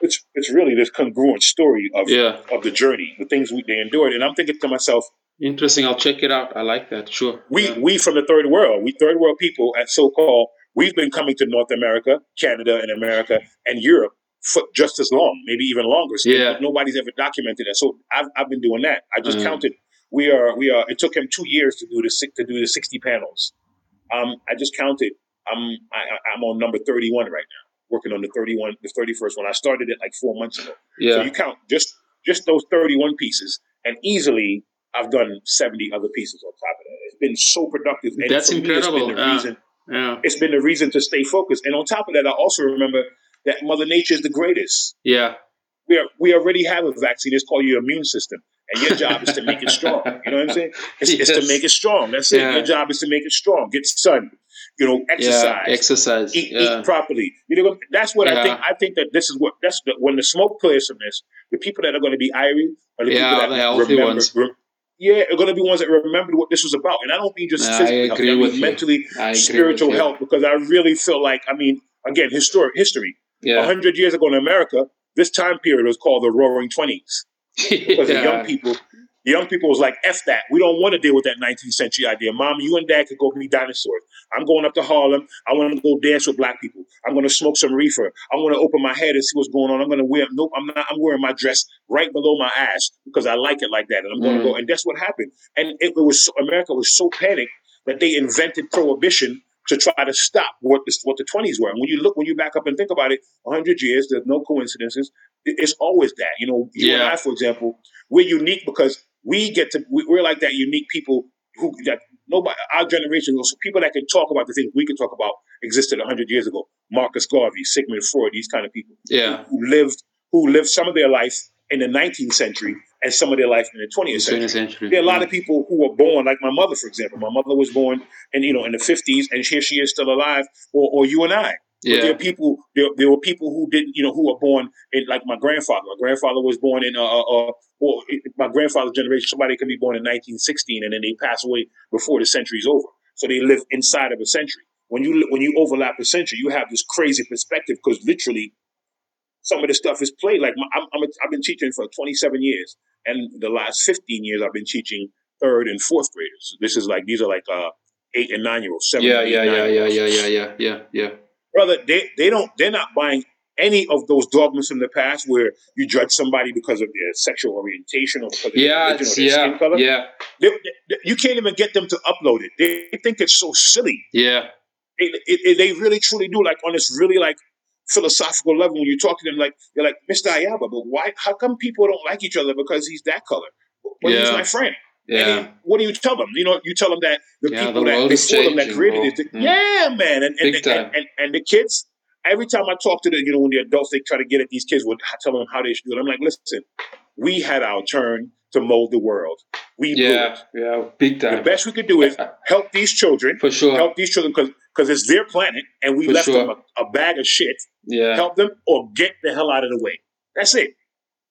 it's it's really this congruent story of yeah. of the journey, the things we they endured. And I'm thinking to myself, interesting. I'll check it out. I like that. Sure. We yeah. we from the third world, we third world people, at so called, we've been coming to North America, Canada, and America and Europe for just as long, maybe even longer. So yeah. nobody's ever documented that. So I've I've been doing that. I just mm. counted. We are we are. It took him two years to do the to do the sixty panels. Um, I just counted. I'm I, I'm on number thirty-one right now. Working on the thirty-one, the thirty-first one. I started it like four months ago. Yeah. So you count just just those thirty-one pieces, and easily I've done seventy other pieces on top of that. It's been so productive. And that's incredible. Me, it's been the yeah. reason. Yeah. It's been the reason to stay focused. And on top of that, I also remember that Mother Nature is the greatest. Yeah. We are, we already have a vaccine. It's called your immune system. And your job is to make it strong. You know what I'm saying? It's, yes. it's to make it strong. That's yeah. it. Your job is to make it strong. Get sun. You know, exercise. Yeah. Exercise. Eat, yeah. eat properly. You know, that's what yeah. I think. I think that this is what, that's the, when the smoke clears from this, the people that are going to be irie are the yeah, people that the remember. Ones. Re- Yeah, are going to be ones that remembered what this was about. And I don't mean just nah, physically, I, agree health, I mean with mentally, I spiritual with health, because I really feel like, I mean, again, historic history. Yeah. one hundred years ago in America, this time period was called the Roaring Twenties. Because yeah. the young people, the young people was like, F that. We don't want to deal with that nineteenth century idea. Mom, you and dad could go be dinosaurs. I'm going up to Harlem. I want to go dance with Black people. I'm going to smoke some reefer. I'm going to open my head and see what's going on. I'm going to wear, nope, I'm not, I'm wearing my dress right below my ass because I like it like that. And I'm going mm. to go. And that's what happened. And it was, so, America was so panicked that they invented prohibition to try to stop what the, what the twenties were. And when you look, when you back up and think about it, one hundred years, there's no coincidences. It's always that. You know, you yeah. and I, for example, we're unique because we get to, we're like that unique people who, that nobody, our generation, so people that can talk about the things we can talk about existed one hundred years ago. Marcus Garvey, Sigmund Freud, these kind of people yeah. who lived who lived some of their life in the nineteenth century and some of their life in the twentieth century. century. There are a lot yeah. of people who were born, like my mother, for example. My mother was born in, you know, in the fifties, and here she is still alive, or, or you and I. Yeah. But there are people, there, there were people who didn't, you know, who were born in, like my grandfather. My grandfather was born in, uh, uh, or my grandfather's generation, somebody could be born in nineteen sixteen and then they pass away before the century's over. So they live inside of a century. When you when you overlap a century, you have this crazy perspective because literally some of the stuff is played. Like my, I'm, I'm a, I've been teaching for twenty-seven years, and the last fifteen years I've been teaching third and fourth graders. This is like these are like uh, eight and nine year olds, seven. Yeah, eight, yeah, yeah, yeah, yeah, yeah, yeah, yeah, yeah. Brother, they they don't they're not buying any of those dogmas from the past where you judge somebody because of their sexual orientation or because of yeah, their religion or their yeah, skin color. Yeah, they, they, you can't even get them to upload it. They think it's so silly. Yeah. It, it, it, they really truly do, like on this really like philosophical level. When you talk to them, like you're like, Mister Iyaba, but why? How come people don't like each other because he's that color? Well, yeah. he's my friend. Yeah. And he, what do you tell them? You know, you tell them that the yeah, people the that before them that created it. Mm. Yeah, man, and and, and, and and and the kids. Every time I talk to them, you know, when the adults, they try to get at these kids. Well, I tell them how they should do it. I'm like, listen, we had our turn to mold the world. We yeah, blew it. Yeah, big time. The best we could do is help these children. For sure, help these children because. Because it's their planet, and we For left sure. them a, a bag of shit. Yeah. Help them or get the hell out of the way. That's it.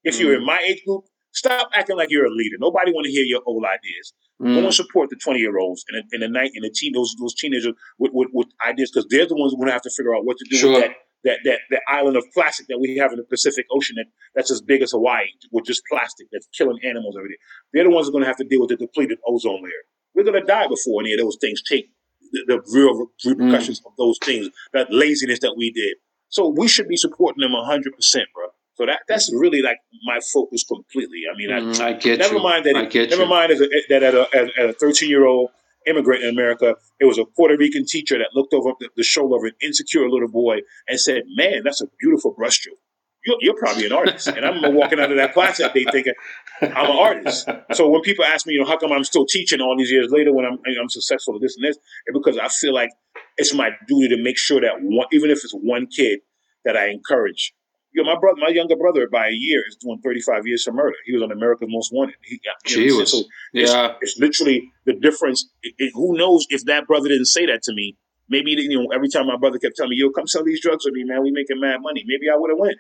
If mm. you're in my age group, stop acting like you're a leader. Nobody want to hear your old ideas. Mm. Go and support the twenty-year-olds and the, and the night and the teen those those teenagers with with, with ideas because they're the ones who going to have to figure out what to do sure. with that, that that that island of plastic that we have in the Pacific Ocean that, that's as big as Hawaii with just plastic that's killing animals every day. They're the ones who are going to have to deal with the depleted ozone layer. We're going to die before any of those things take. The, the real repercussions mm. of those things, that laziness that we did. So we should be supporting them one hundred percent, bro. So that that's really like my focus completely. I mean, mm, I, I get never you. mind that. It, never you. mind as a, that at a, as a thirteen-year-old immigrant in America, it was a Puerto Rican teacher that looked over the, the shoulder of an insecure little boy and said, "Man, that's a beautiful brushstroke. You're, you're probably an artist." And I remember walking out of that class that day thinking, I'm an artist. So when people ask me, you know, how come I'm still teaching all these years later when I'm I'm successful at this and this, it's because I feel like it's my duty to make sure that one, even if it's one kid that I encourage. You know, my brother, my younger brother by a year is doing thirty-five years for murder. He was on America's Most Wanted. He, you know, so it's, yeah. it's literally the difference. It, it, who knows if that brother didn't say that to me. Maybe, you know, every time my brother kept telling me, yo, come sell these drugs with me, man. We making mad money. Maybe I would have went.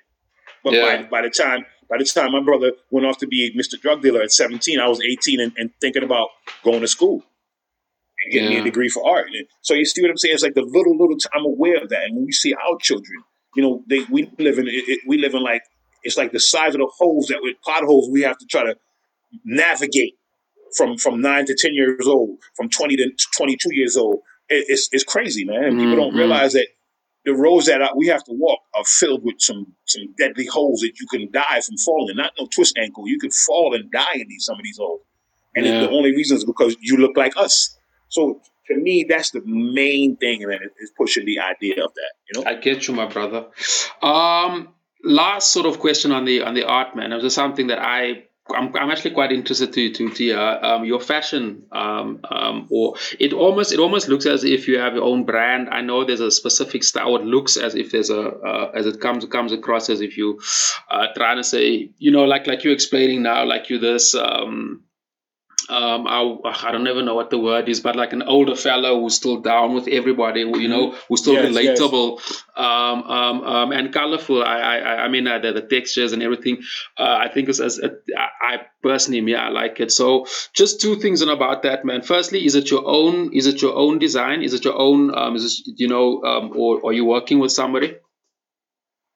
But yeah. by, by the time by the time my brother went off to be Mister Drug Dealer at seventeen, I was eighteen and, and thinking about going to school and getting yeah. me a degree for art. And so you see what I'm saying? It's like the little little. T- I'm aware of that, and when we see our children, you know, they we live in it, it, we live in like it's like the size of the holes that with potholes we have to try to navigate from from nine to ten years old, from twenty to twenty-two years old. It, it's it's crazy, man. And mm-hmm. people don't realize that. The roads that we have to walk are filled with some some deadly holes that you can die from falling in. Not no twist ankle. You could fall and die in these some of these holes. And yeah. the only reason is because you look like us. So to me, that's the main thing, man, is pushing the idea of that. You know, I get you, my brother. Um, last sort of question on the on the art, man. It was something that I. I'm, I'm actually quite interested to to hear um, your fashion, um, um, or it almost it almost looks as if you have your own brand. I know there's a specific style. It looks as if there's a uh, as it comes it comes across as if you uh, trying to say, you know, like like you're explaining now, like you this. Um, Um, I, I don't even know what the word is, but like an older fellow who's still down with everybody, you know, who's still yes, relatable yes. Um, um, um, and colorful. I, I, I mean, uh, the, the textures and everything. Uh, I think it's as uh, I personally, yeah, I like it. So, just two things about that, man. Firstly, is it your own? Is it your own design? Is it your own? Um, is it, you know, um, or, or are you working with somebody?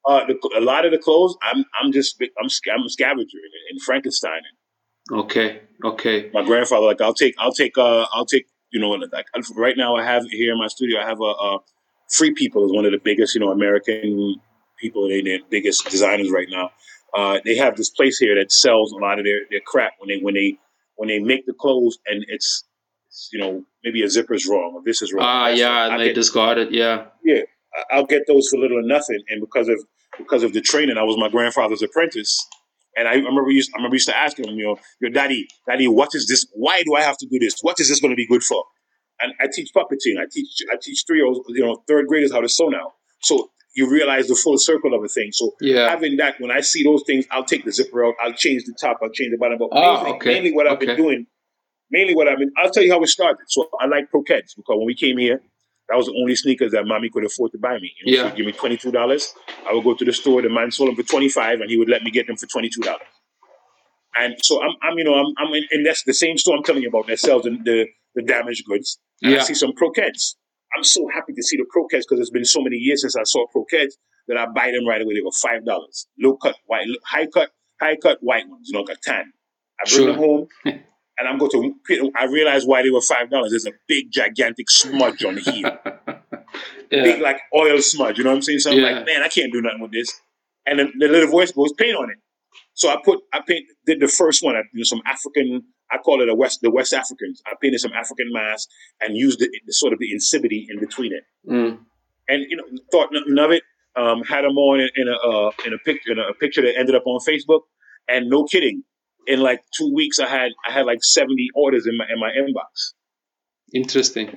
Uh, the, a lot of the clothes, I'm, I'm just, I'm, I'm a scavenger and Frankenstein. Okay. Okay. My grandfather, like, I'll take, I'll take, uh, I'll take, you know, like right now I have here in my studio, I have a, a Free People is one of the biggest, you know, American people, they, they're the biggest designers right now. Uh, they have this place here that sells a lot of their, their crap when they, when they, when they make the clothes and it's, it's you know, maybe a zipper's wrong or this is wrong. Ah, uh, yeah. And they get, discard it. Yeah. Yeah. I'll get those for little or nothing. And because of, because of the training, I was my grandfather's apprentice. And I remember used I remember used to ask him, you know, your daddy, daddy, what is this? Why do I have to do this? What is this going to be good for? And I teach puppeting. I teach I teach three year olds, you know, third graders how to sew now. So you realize the full circle of a thing. So yeah. having that, when I see those things, I'll take the zipper out, I'll change the top, I'll change the bottom. But oh, mainly, okay. mainly what I've okay. been doing, mainly what I've been, I'll tell you how it started. So I like Pro-Keds because when we came here, that was the only sneakers that mommy could afford to buy me. You know, yeah. She'd give me twenty-two dollars. I would go to the store, the man sold them for twenty-five dollars, and he would let me get them for twenty-two dollars. And so I'm, I'm you know, I'm, I'm in, in that's the same store I'm telling you about that sells the, the, the damaged goods. And yeah. I see some Pro-Keds. I'm so happy to see the Pro-Keds because it's been so many years since I saw Pro-Keds that I buy them right away. They were five dollars. Low cut, white, high cut, high cut, white ones, you know, like a tan. I bring sure. them home. And I'm going to, I realized why they were five dollars. There's a big, gigantic smudge on the heel. yeah. Big, like, oil smudge. You know what I'm saying? So I'm yeah. like, man, I can't do nothing with this. And the, the little voice goes, paint on it. So I put, I paint, did the first one. I did you know, some African, I call it a West, the West Africans. I painted some African masks and used the, the sort of the Nsibidi in between it. Mm. And, you know, thought nothing of it. Um, had them on in, in, a, uh, in, a pic, in a picture that ended up on Facebook. And no kidding. In like two weeks, I had I had like seventy orders in my in my inbox. Interesting.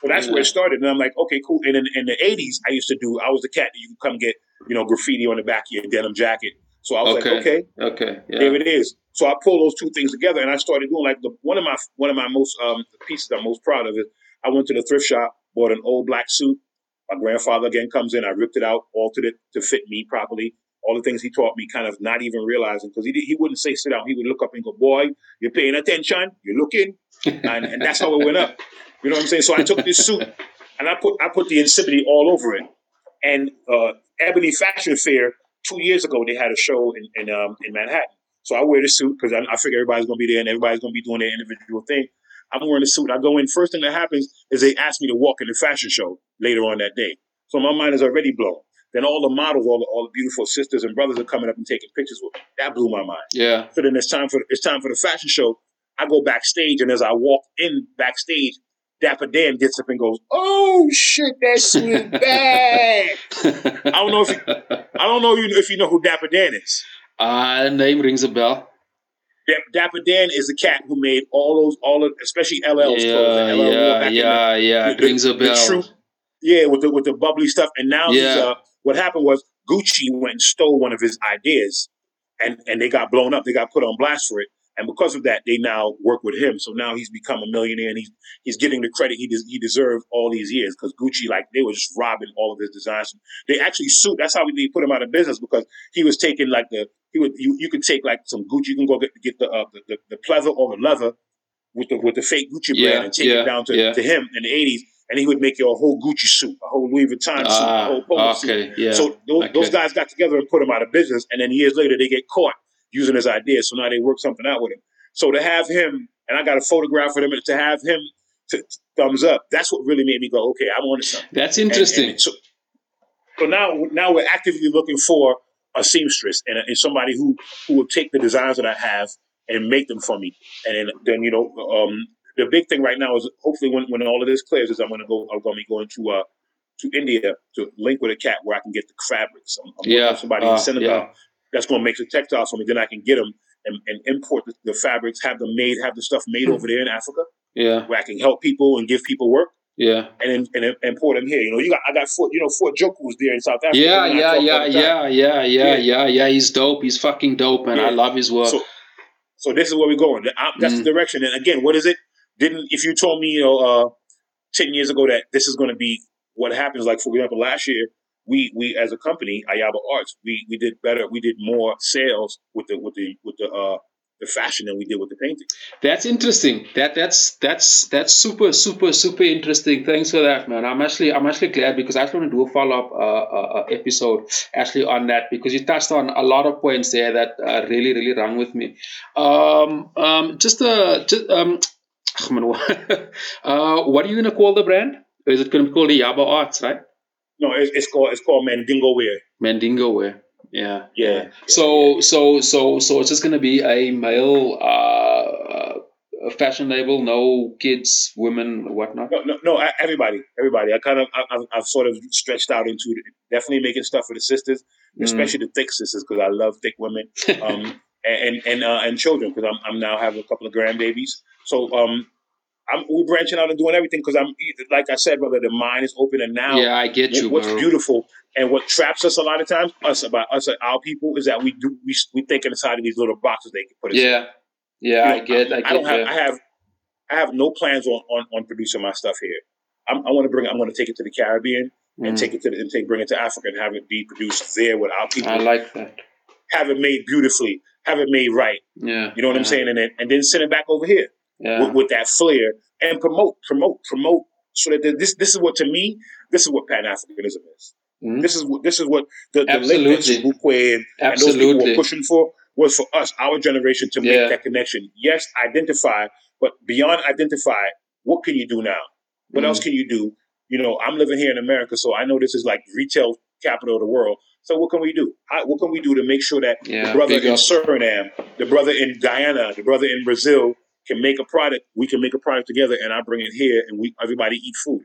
So that's yeah. where it started, and I'm like, okay, cool. And in, in the eighties, I used to do. I was the cat that you could come get, you know, graffiti on the back of your denim jacket. So I was okay. like, okay, okay, yeah. there it is. So I pulled those two things together, and I started doing like the one of my one of my most um, pieces I'm most proud of is I went to the thrift shop, bought an old black suit. My grandfather again comes in, I ripped it out, altered it to fit me properly. All the things he taught me, kind of not even realizing, because he did, he wouldn't say sit down. He would look up and go, boy, you're paying attention. You're looking. And, and that's how it went up. You know what I'm saying? So I took this suit and I put I put the Nsibidi all over it. And uh, Ebony Fashion Fair, two years ago, they had a show in in, um, in Manhattan. So I wear the suit because I, I figure everybody's going to be there and everybody's going to be doing their individual thing. I'm wearing the suit. I go in. First thing that happens is they ask me to walk in the fashion show later on that day. So my mind is already blown. Then all the models, all the, all the beautiful sisters and brothers are coming up and taking pictures with me. That blew my mind. Yeah. So then it's time for it's time for the fashion show. I go backstage, and as I walk in backstage, Dapper Dan gets up and goes, "Oh shit, that sweet bag." I don't know if you, I don't know if you know who Dapper Dan is. Uh, the name rings a bell. Dapper Dan is the cat who made all those all of, especially L L's yeah, clothes. And L L yeah, back yeah, in the, yeah. The, rings the, a bell. The true, yeah, with the with the bubbly stuff, and now yeah. he's uh. What happened was Gucci went and stole one of his ideas, and, and they got blown up. They got put on blast for it, and because of that, they now work with him. So now he's become a millionaire, and he's he's getting the credit he des- he deserved all these years because Gucci, like, they were just robbing all of his designs. They actually sued. That's how they put him out of business because he was taking like the he would you, you could take like some Gucci. You can go get get the uh, the, the the pleather or the leather with the with the fake Gucci brand yeah, and take yeah, it down to, yeah. to him in the eighties. And he would make you a whole Gucci suit, a whole Louis Vuitton suit, ah, a whole polo okay, suit. Yeah, so those, okay. those guys got together and put him out of business. And then years later, they get caught using his ideas. So now they work something out with him. So to have him, and I got a photograph with him, and to have him to, to thumbs up, that's what really made me go, okay, I wanted something. That's interesting. And, and so, so now, now we're actively looking for a seamstress and, a, and somebody who, who will take the designs that I have and make them for me. And then, you know... Um, The big thing right now is hopefully when, when all of this clears is I'm going to go I'm going to be going to uh to India to link with a cat where I can get the fabrics. I'm, I'm yeah, going to somebody uh, in Senegal yeah. that's going to make the textiles for me. Then I can get them and, and import the, the fabrics, have them made, have the stuff made over there in Africa. Yeah, where I can help people and give people work. Yeah, and and and import them here. You know, you got I got Fort you know Fort Joku was there in South Africa. Yeah, yeah, yeah, yeah, yeah, yeah, yeah, yeah. He's dope. He's fucking dope, man. Yeah. I love his work. So, So this is where we're going. That's mm. the direction. And again, what is it? Didn't if you told me, you know, uh, ten years ago that this is going to be what happens? Like for example, last year we we as a company, Iyaba Arts, we we did better. We did more sales with the with the with the uh, the fashion than we did with the painting. That's interesting. That that's that's that's super super super interesting. Thanks for that, man. I'm actually I'm actually glad because I actually want to do a follow up uh, uh, episode actually on that because you touched on a lot of points there that uh, really really rung with me. Um, um, just uh, just um, uh, what are you gonna call the brand? Or is it gonna be called Iyaba Arts, right? No, it's, it's called it's called Mandingo Wear. Mandingo Wear. Yeah, yeah, yeah. So, so, so, so it's just gonna be a male uh, fashion label. No kids, women, whatnot. No, no, no everybody, everybody. I kind of, I've, I've sort of stretched out into definitely making stuff for the sisters, especially mm. the thick sisters, because I love thick women, um, and and and, uh, and children, because I'm I'm now having a couple of grandbabies. So, um, I'm we're branching out and doing everything because I'm like I said, brother, the mind is open, and now yeah, I get you. What's bro. beautiful and what traps us a lot of times, us about us, our people, is that we do we we think inside of these little boxes they can put us. Yeah, in. yeah, you know, I get. I, I, get I don't that. have. I have. I have no plans on on, on producing my stuff here. I'm, I want to bring. I'm going to take it to the Caribbean and mm. take it to the, and take bring it to Africa and have it be produced there with our people. I like that. Have it made beautifully. Have it made right. Yeah, you know what yeah. I'm saying, and then and then send it back over here. Yeah. With, with that flair and promote, promote, promote, so that the, this this is what to me this is what Pan Africanism is. Mm-hmm. This is what this is what the, the late Shabukwe and those people were pushing for, was for us, our generation, to yeah. make that connection. Yes, identify, but beyond identify, what can you do now? What mm-hmm. else can you do? You know, I'm living here in America, so I know this is like retail capital of the world. So what can we do? How, what can we do to make sure that yeah, the brother in up. Suriname, the brother in Guyana, the brother in Brazil can make a product, we can make a product together, and I bring it here, and we everybody eat food.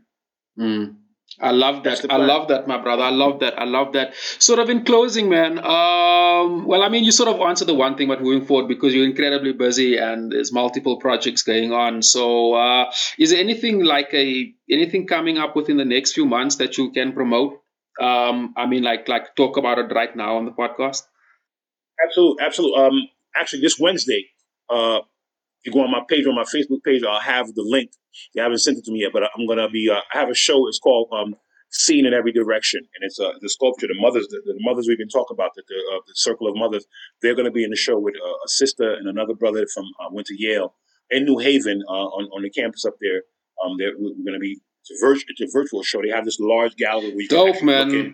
Mm. I love that. I love that, my brother. I love that. I love that. Sort of in closing, man. Um, well, I mean, you sort of answered the one thing about moving forward because you're incredibly busy and there's multiple projects going on. So, uh, is there anything like a anything coming up within the next few months that you can promote? Um, I mean, like like talk about it right now on the podcast. Absolutely, absolutely. Um, actually, this Wednesday. Uh, If you go on my page, on my Facebook page, I'll have the link. You haven't sent it to me yet, but I'm going to be, uh, I have a show. It's called um, Seen in Every Direction. And it's uh, the sculpture, the mothers, the, the mothers we've been talking about, the, the, uh, the circle of mothers. They're going to be in the show with uh, a sister and another brother from uh, went to Yale in New Haven uh, on, on the campus up there. Um, We're going to be, it's a, virtu- it's a virtual show. They have this large gallery where you Dope, can man. look in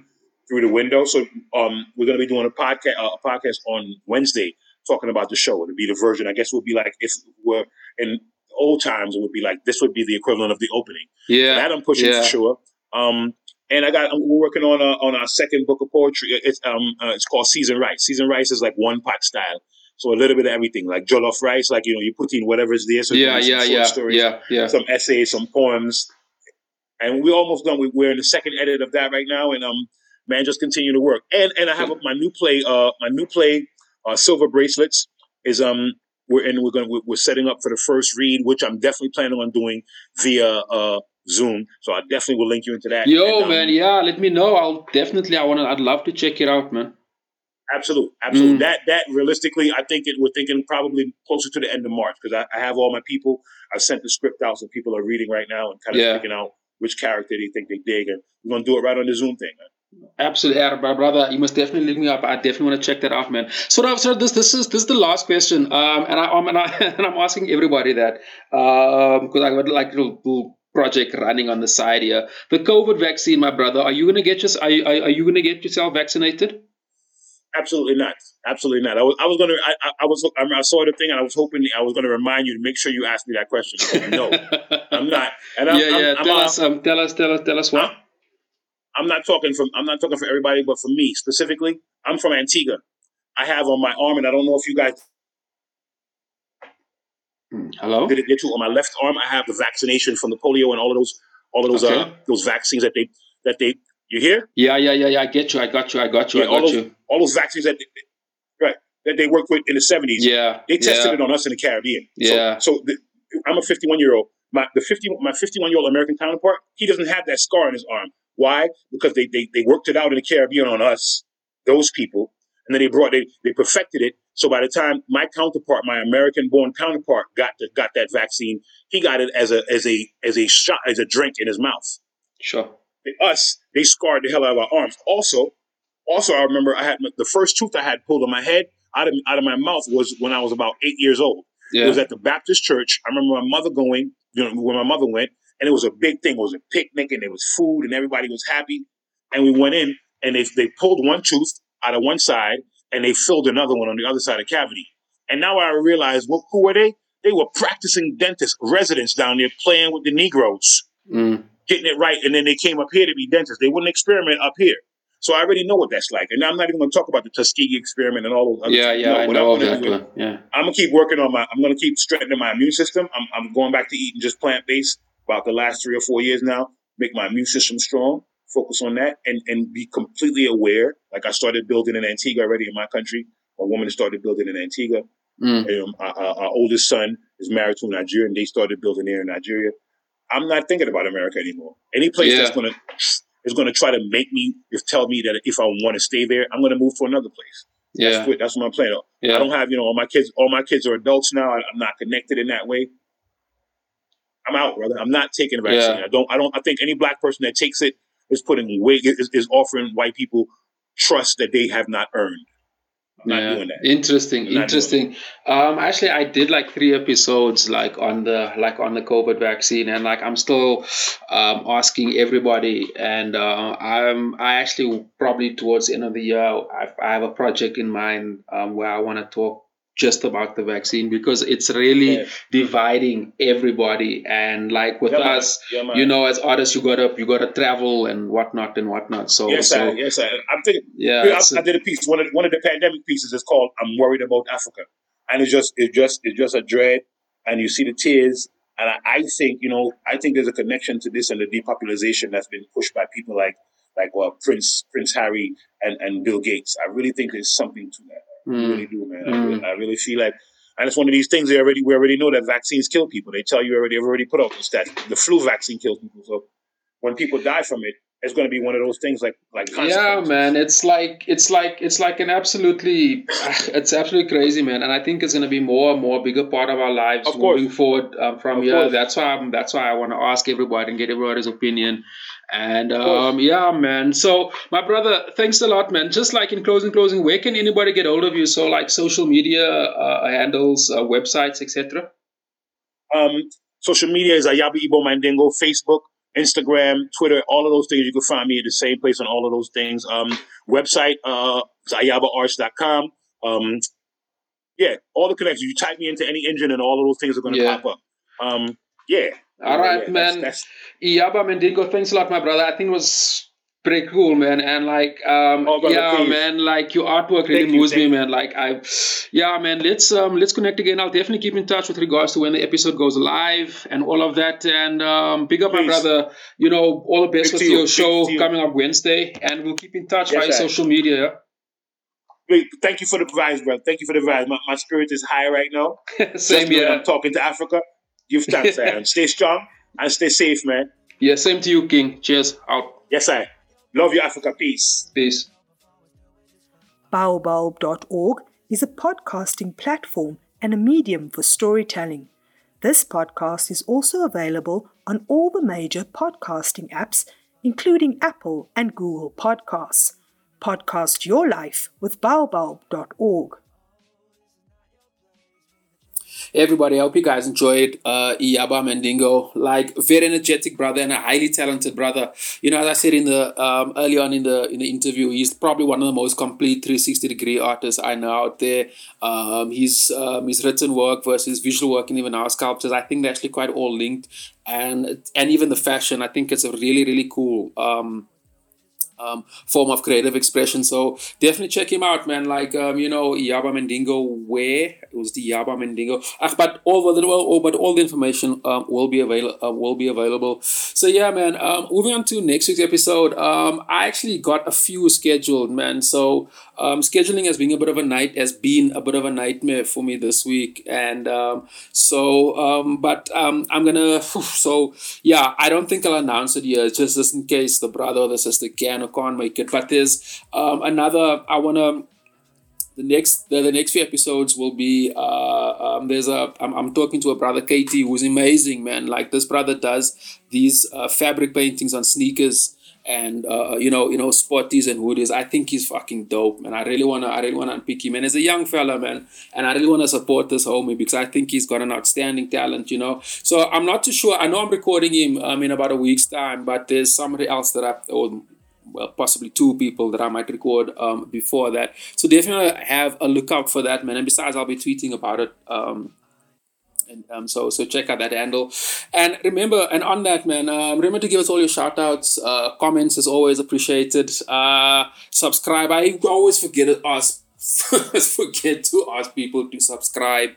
through the window. So um, we're going to be doing a podcast, uh, a podcast on Wednesday, talking about the show. It'd be the version, I guess it would be like, if we're in old times, it would be like, this would be the equivalent of the opening. Yeah. That I'm pushing yeah. for sure. Um, and I got, we're working on a, on our second book of poetry. It's, um, uh, it's called Seasoned Rice. Seasoned Rice is like one pot style. So a little bit of everything, like jollof rice, like, you know, you put in whatever's there. So yeah, yeah, yeah, stories, yeah, yeah. Some essays, some poems. And we're almost done. We, we're in the second edit of that right now. And, um, man, just continue to work. And, and I have my new play, uh, my new play, Uh, Silver Bracelets is um we're and we're going we're, we're setting up for the first read, which I'm definitely planning on doing via uh Zoom. So I definitely will link you into that. Yo, and, um, man, yeah, let me know. I'll definitely I want to. I'd love to check it out, man. Absolutely, absolutely. Mm. That that realistically, I think it. We're thinking probably closer to the end of March because I, I have all my people. I've sent the script out, so people are reading right now and kind of yeah. picking out which character they think they dig, and we're gonna do it right on the Zoom thing, man. Absolutely, my brother. You must definitely link me up. I definitely want to check that out, man. So, so this this is this is the last question, um, and I um, and I and I'm asking everybody that because um, I would like to do a project running on the side here. The COVID vaccine, my brother. Are you gonna get your, are you, are you gonna get yourself vaccinated? Absolutely not. Absolutely not. I was I was gonna I, I was I saw the thing and I was hoping I was gonna remind you to make sure you asked me that question. No, I'm not. And I'm, yeah, I'm, yeah. I'm, tell I'm, us. Um, tell us. Tell us. Tell us what. Huh? I'm not talking from. I'm not talking for everybody, but for me specifically, I'm from Antigua. I have on my arm, and I don't know if you guys. Hello. Did it get you on my left arm? I have the vaccination from the polio and all of those, all of those, okay. uh, those vaccines that they that they. You hear? Yeah, yeah, yeah, yeah. I get you. I got you. I got you. Yeah, I got all those, you. All those vaccines that, they, right, that they worked with in the seventies. Yeah, they tested yeah. it on us in the Caribbean. Yeah. So, so the, I'm a fifty-one year old. My the fifty my fifty-one year old American counterpart. He doesn't have that scar on his arm. Why? Because they, they they worked it out in the Caribbean on us, those people, and then they brought they they perfected it. So by the time my counterpart, my American-born counterpart, got the, got that vaccine, he got it as a as a as a shot as a drink in his mouth. Sure. Us, they scarred the hell out of our arms. Also, also I remember I had the first tooth I had pulled on my head out of out of my mouth was when I was about eight years old. Yeah. It was at the Baptist church. I remember my mother going, you know, when my mother went. And it was a big thing. It was a picnic, and there was food, and everybody was happy. And we went in, and they they pulled one tooth out of one side, and they filled another one on the other side of the cavity. And now I realize, well, who were they? They were practicing dentists, residents down there playing with the Negroes, mm. getting it right, and then they came up here to be dentists. They wouldn't experiment up here. So I already know what that's like. And I'm not even going to talk about the Tuskegee experiment and all those other yeah, things. Yeah, no, I know I'm gonna that. Do, yeah. I'm going to keep working on my – I'm going to keep strengthening my immune system. I'm, I'm going back to eating just plant-based. About the last three or four years now, make my immune system strong, focus on that, and, and be completely aware. Like I started building in Antigua already in my country. A woman started building in Antigua. Mm. You know, our, our oldest son is married to a Nigerian. They started building here in Nigeria. I'm not thinking about America anymore. Any place yeah. that's going to is going to try to make me, if tell me that if I want to stay there, I'm going to move to another place. Yeah. That's what, that's what I'm playing on. Yeah. I don't have, you know, all my kids, all my kids are adults now. I, I'm not connected in that way. I'm out, brother. I'm not taking a vaccine. Yeah. I don't, I don't, I think any black person that takes it is putting way, is, is offering white people trust that they have not earned. I'm yeah. not doing that. Interesting. Interesting. Um, actually, I did like three episodes, like on the, like on the COVID vaccine, and like, I'm still, um, asking everybody. And, uh, I'm, I actually probably towards the end of the year, I've, I have a project in mind, um, where I want to talk just about the vaccine, because it's really yeah. dividing everybody. And like with yeah, us, yeah, you know, as artists, you gotta you gotta travel and whatnot and whatnot. So yes, so, I, yes, I. I'm thinking. Yeah, you know, I, a, I did a piece. One of one of the pandemic pieces is called "I'm Worried About Africa," and it's just it's just it's just a dread, and you see the tears. And I, I think you know I think there's a connection to this and the depopulization that's been pushed by people like like well Prince Prince Harry and, and Bill Gates. I really think there's something to that. Mm. I really do, man. Mm. I, really, I really feel like, and it's one of these things. They already, we already know that vaccines kill people. They tell you already. They've already put out the stats. The flu vaccine kills people. So when people die from it, it's going to be one of those things, like like yeah, man. It's like it's like it's like an absolutely, it's absolutely crazy, man. And I think it's going to be more and more bigger part of our lives of moving forward um, from of here. Course. That's why I'm, that's why I want to ask everybody and get everybody's opinion. And um, yeah, man. So my brother, thanks a lot, man. Just like in closing, closing, where can anybody get hold of you? So like social media uh, handles, uh, websites, et cetera. Um, social media is Iyaba Ibo Mandingo, Facebook, Instagram, Twitter, all of those things. You can find me at the same place on all of those things. Um, website uh, is iyaba arts dot com. Um, yeah, all the connections. You type me into any engine, and all of those things are going to yeah. pop up. Um, yeah. All right, yeah, man. That's, that's... Iyaba Mandingo, thanks a lot, my brother. I think it was pretty cool, man. And like, um, oh, brother, yeah, please. man, like your artwork really thank moves you, me, you. man. Like I, yeah, man, let's, um, let's connect again. I'll definitely keep in touch with regards to when the episode goes live and all of that. And, um, big up please. my brother, you know, all the best big with you. your show you. coming up Wednesday, and we'll keep in touch yes, via I. social media. Thank you for the vibes, brother. Thank you for the vibes. My, my spirit is high right now. Same here. I'm talking to Africa. Give thanks, and stay strong and stay safe, man. Yeah, same to you, King. Cheers. Out. Yes, sir. Love you, Africa. Peace. Peace. Baobulb dot org is a podcasting platform and a medium for storytelling. This podcast is also available on all the major podcasting apps, including Apple and Google Podcasts. Podcast your life with Baobulb dot org. Hey everybody, I hope you guys enjoyed uh, Iyaba Mandingo. Like, very energetic brother and a highly talented brother. You know, as I said in the um, early on in the in the interview, he's probably one of the most complete three sixty degree artists I know out there. Um, his um, his written work versus visual work and even our sculptures, I think they're actually quite all linked, and and even the fashion. I think it's a really really cool Um, Um, form of creative expression. So definitely check him out, man. Like um, you know, Iyaba Mandingo. Where it was the Iyaba Mandingo. Ah, but all the oh, but all the information um, will be available. Uh, will be available. So yeah, man. Um, moving on to next week's episode. Um, I actually got a few scheduled, man. So um, scheduling has been a bit of a night has been a bit of a nightmare for me this week. And um, so, um, but um, I'm gonna. So yeah, I don't think I'll announce it here, just, just in case the brother or the sister can. Can't make it, but there's um, another. I wanna the next the, the next few episodes will be. Uh, um, there's a I'm, I'm talking to a brother, Katie, who's amazing, man. Like, this brother does these uh, fabric paintings on sneakers and uh, you know you know sporties and hoodies. I think he's fucking dope, man. I really wanna I really wanna unpick him. And as a young fella, man, and I really wanna support this homie because I think he's got an outstanding talent, you know. So I'm not too sure. I know I'm recording him um, in about a week's time, but there's somebody else that I. Oh, well, possibly two people that I might record um, before that. So definitely have a lookout for that, man. And besides, I'll be tweeting about it. Um, and um, so so check out that handle. And remember, and on that, man, uh, remember to give us all your shout-outs. Uh, comments is always appreciated. Uh, subscribe. I always forget to ask, forget to ask people to subscribe.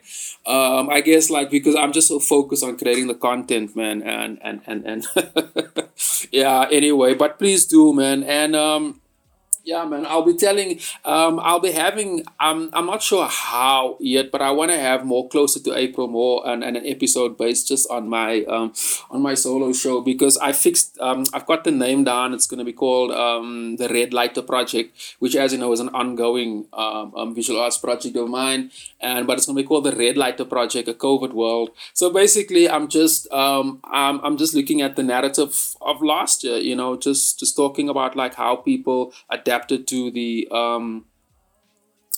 Um, I guess, like, because I'm just so focused on creating the content, man. And, and, and, and... Yeah, anyway, but please do, man. And um, Yeah, man. I'll be telling, um, I'll be having, um, I'm not sure how yet, but I want to have more closer to April, more and, and an episode based just on my um, on my solo show, because I fixed, um, I've got the name down. It's going to be called um, The Red Lighter Project, which, as you know, is an ongoing um, um, visual arts project of mine. And but it's going to be called The Red Lighter Project, A COVID World. So basically, I'm just, um, I'm, I'm just looking at the narrative of last year, you know, just, just talking about like how people adapted to the um,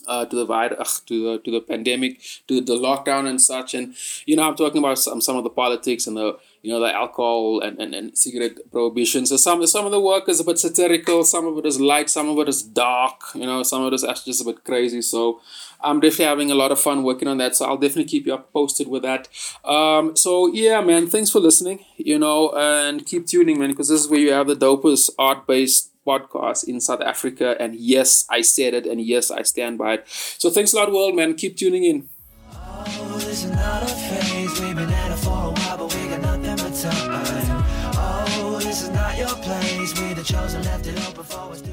uh, to the virus, to the to the pandemic, to the lockdown and such. And you know, I'm talking about some some of the politics and the, you know, the alcohol and, and, and cigarette prohibition. So some some of the work is a bit satirical, some of it is light, some of it is dark, you know, some of it is actually just a bit crazy. So I'm definitely having a lot of fun working on that. So I'll definitely keep you up posted with that. Um, so yeah, man, thanks for listening, you know, and keep tuning, man, because this is where you have the dopest art-based podcast in South Africa. And yes, I said it, and yes, I stand by it. So thanks a lot, world, man. Keep tuning in. Oh, this is not a phase. We've been at it for a while, but we got nothing but time. Oh, this is not your place. We the chosen, left it open for us.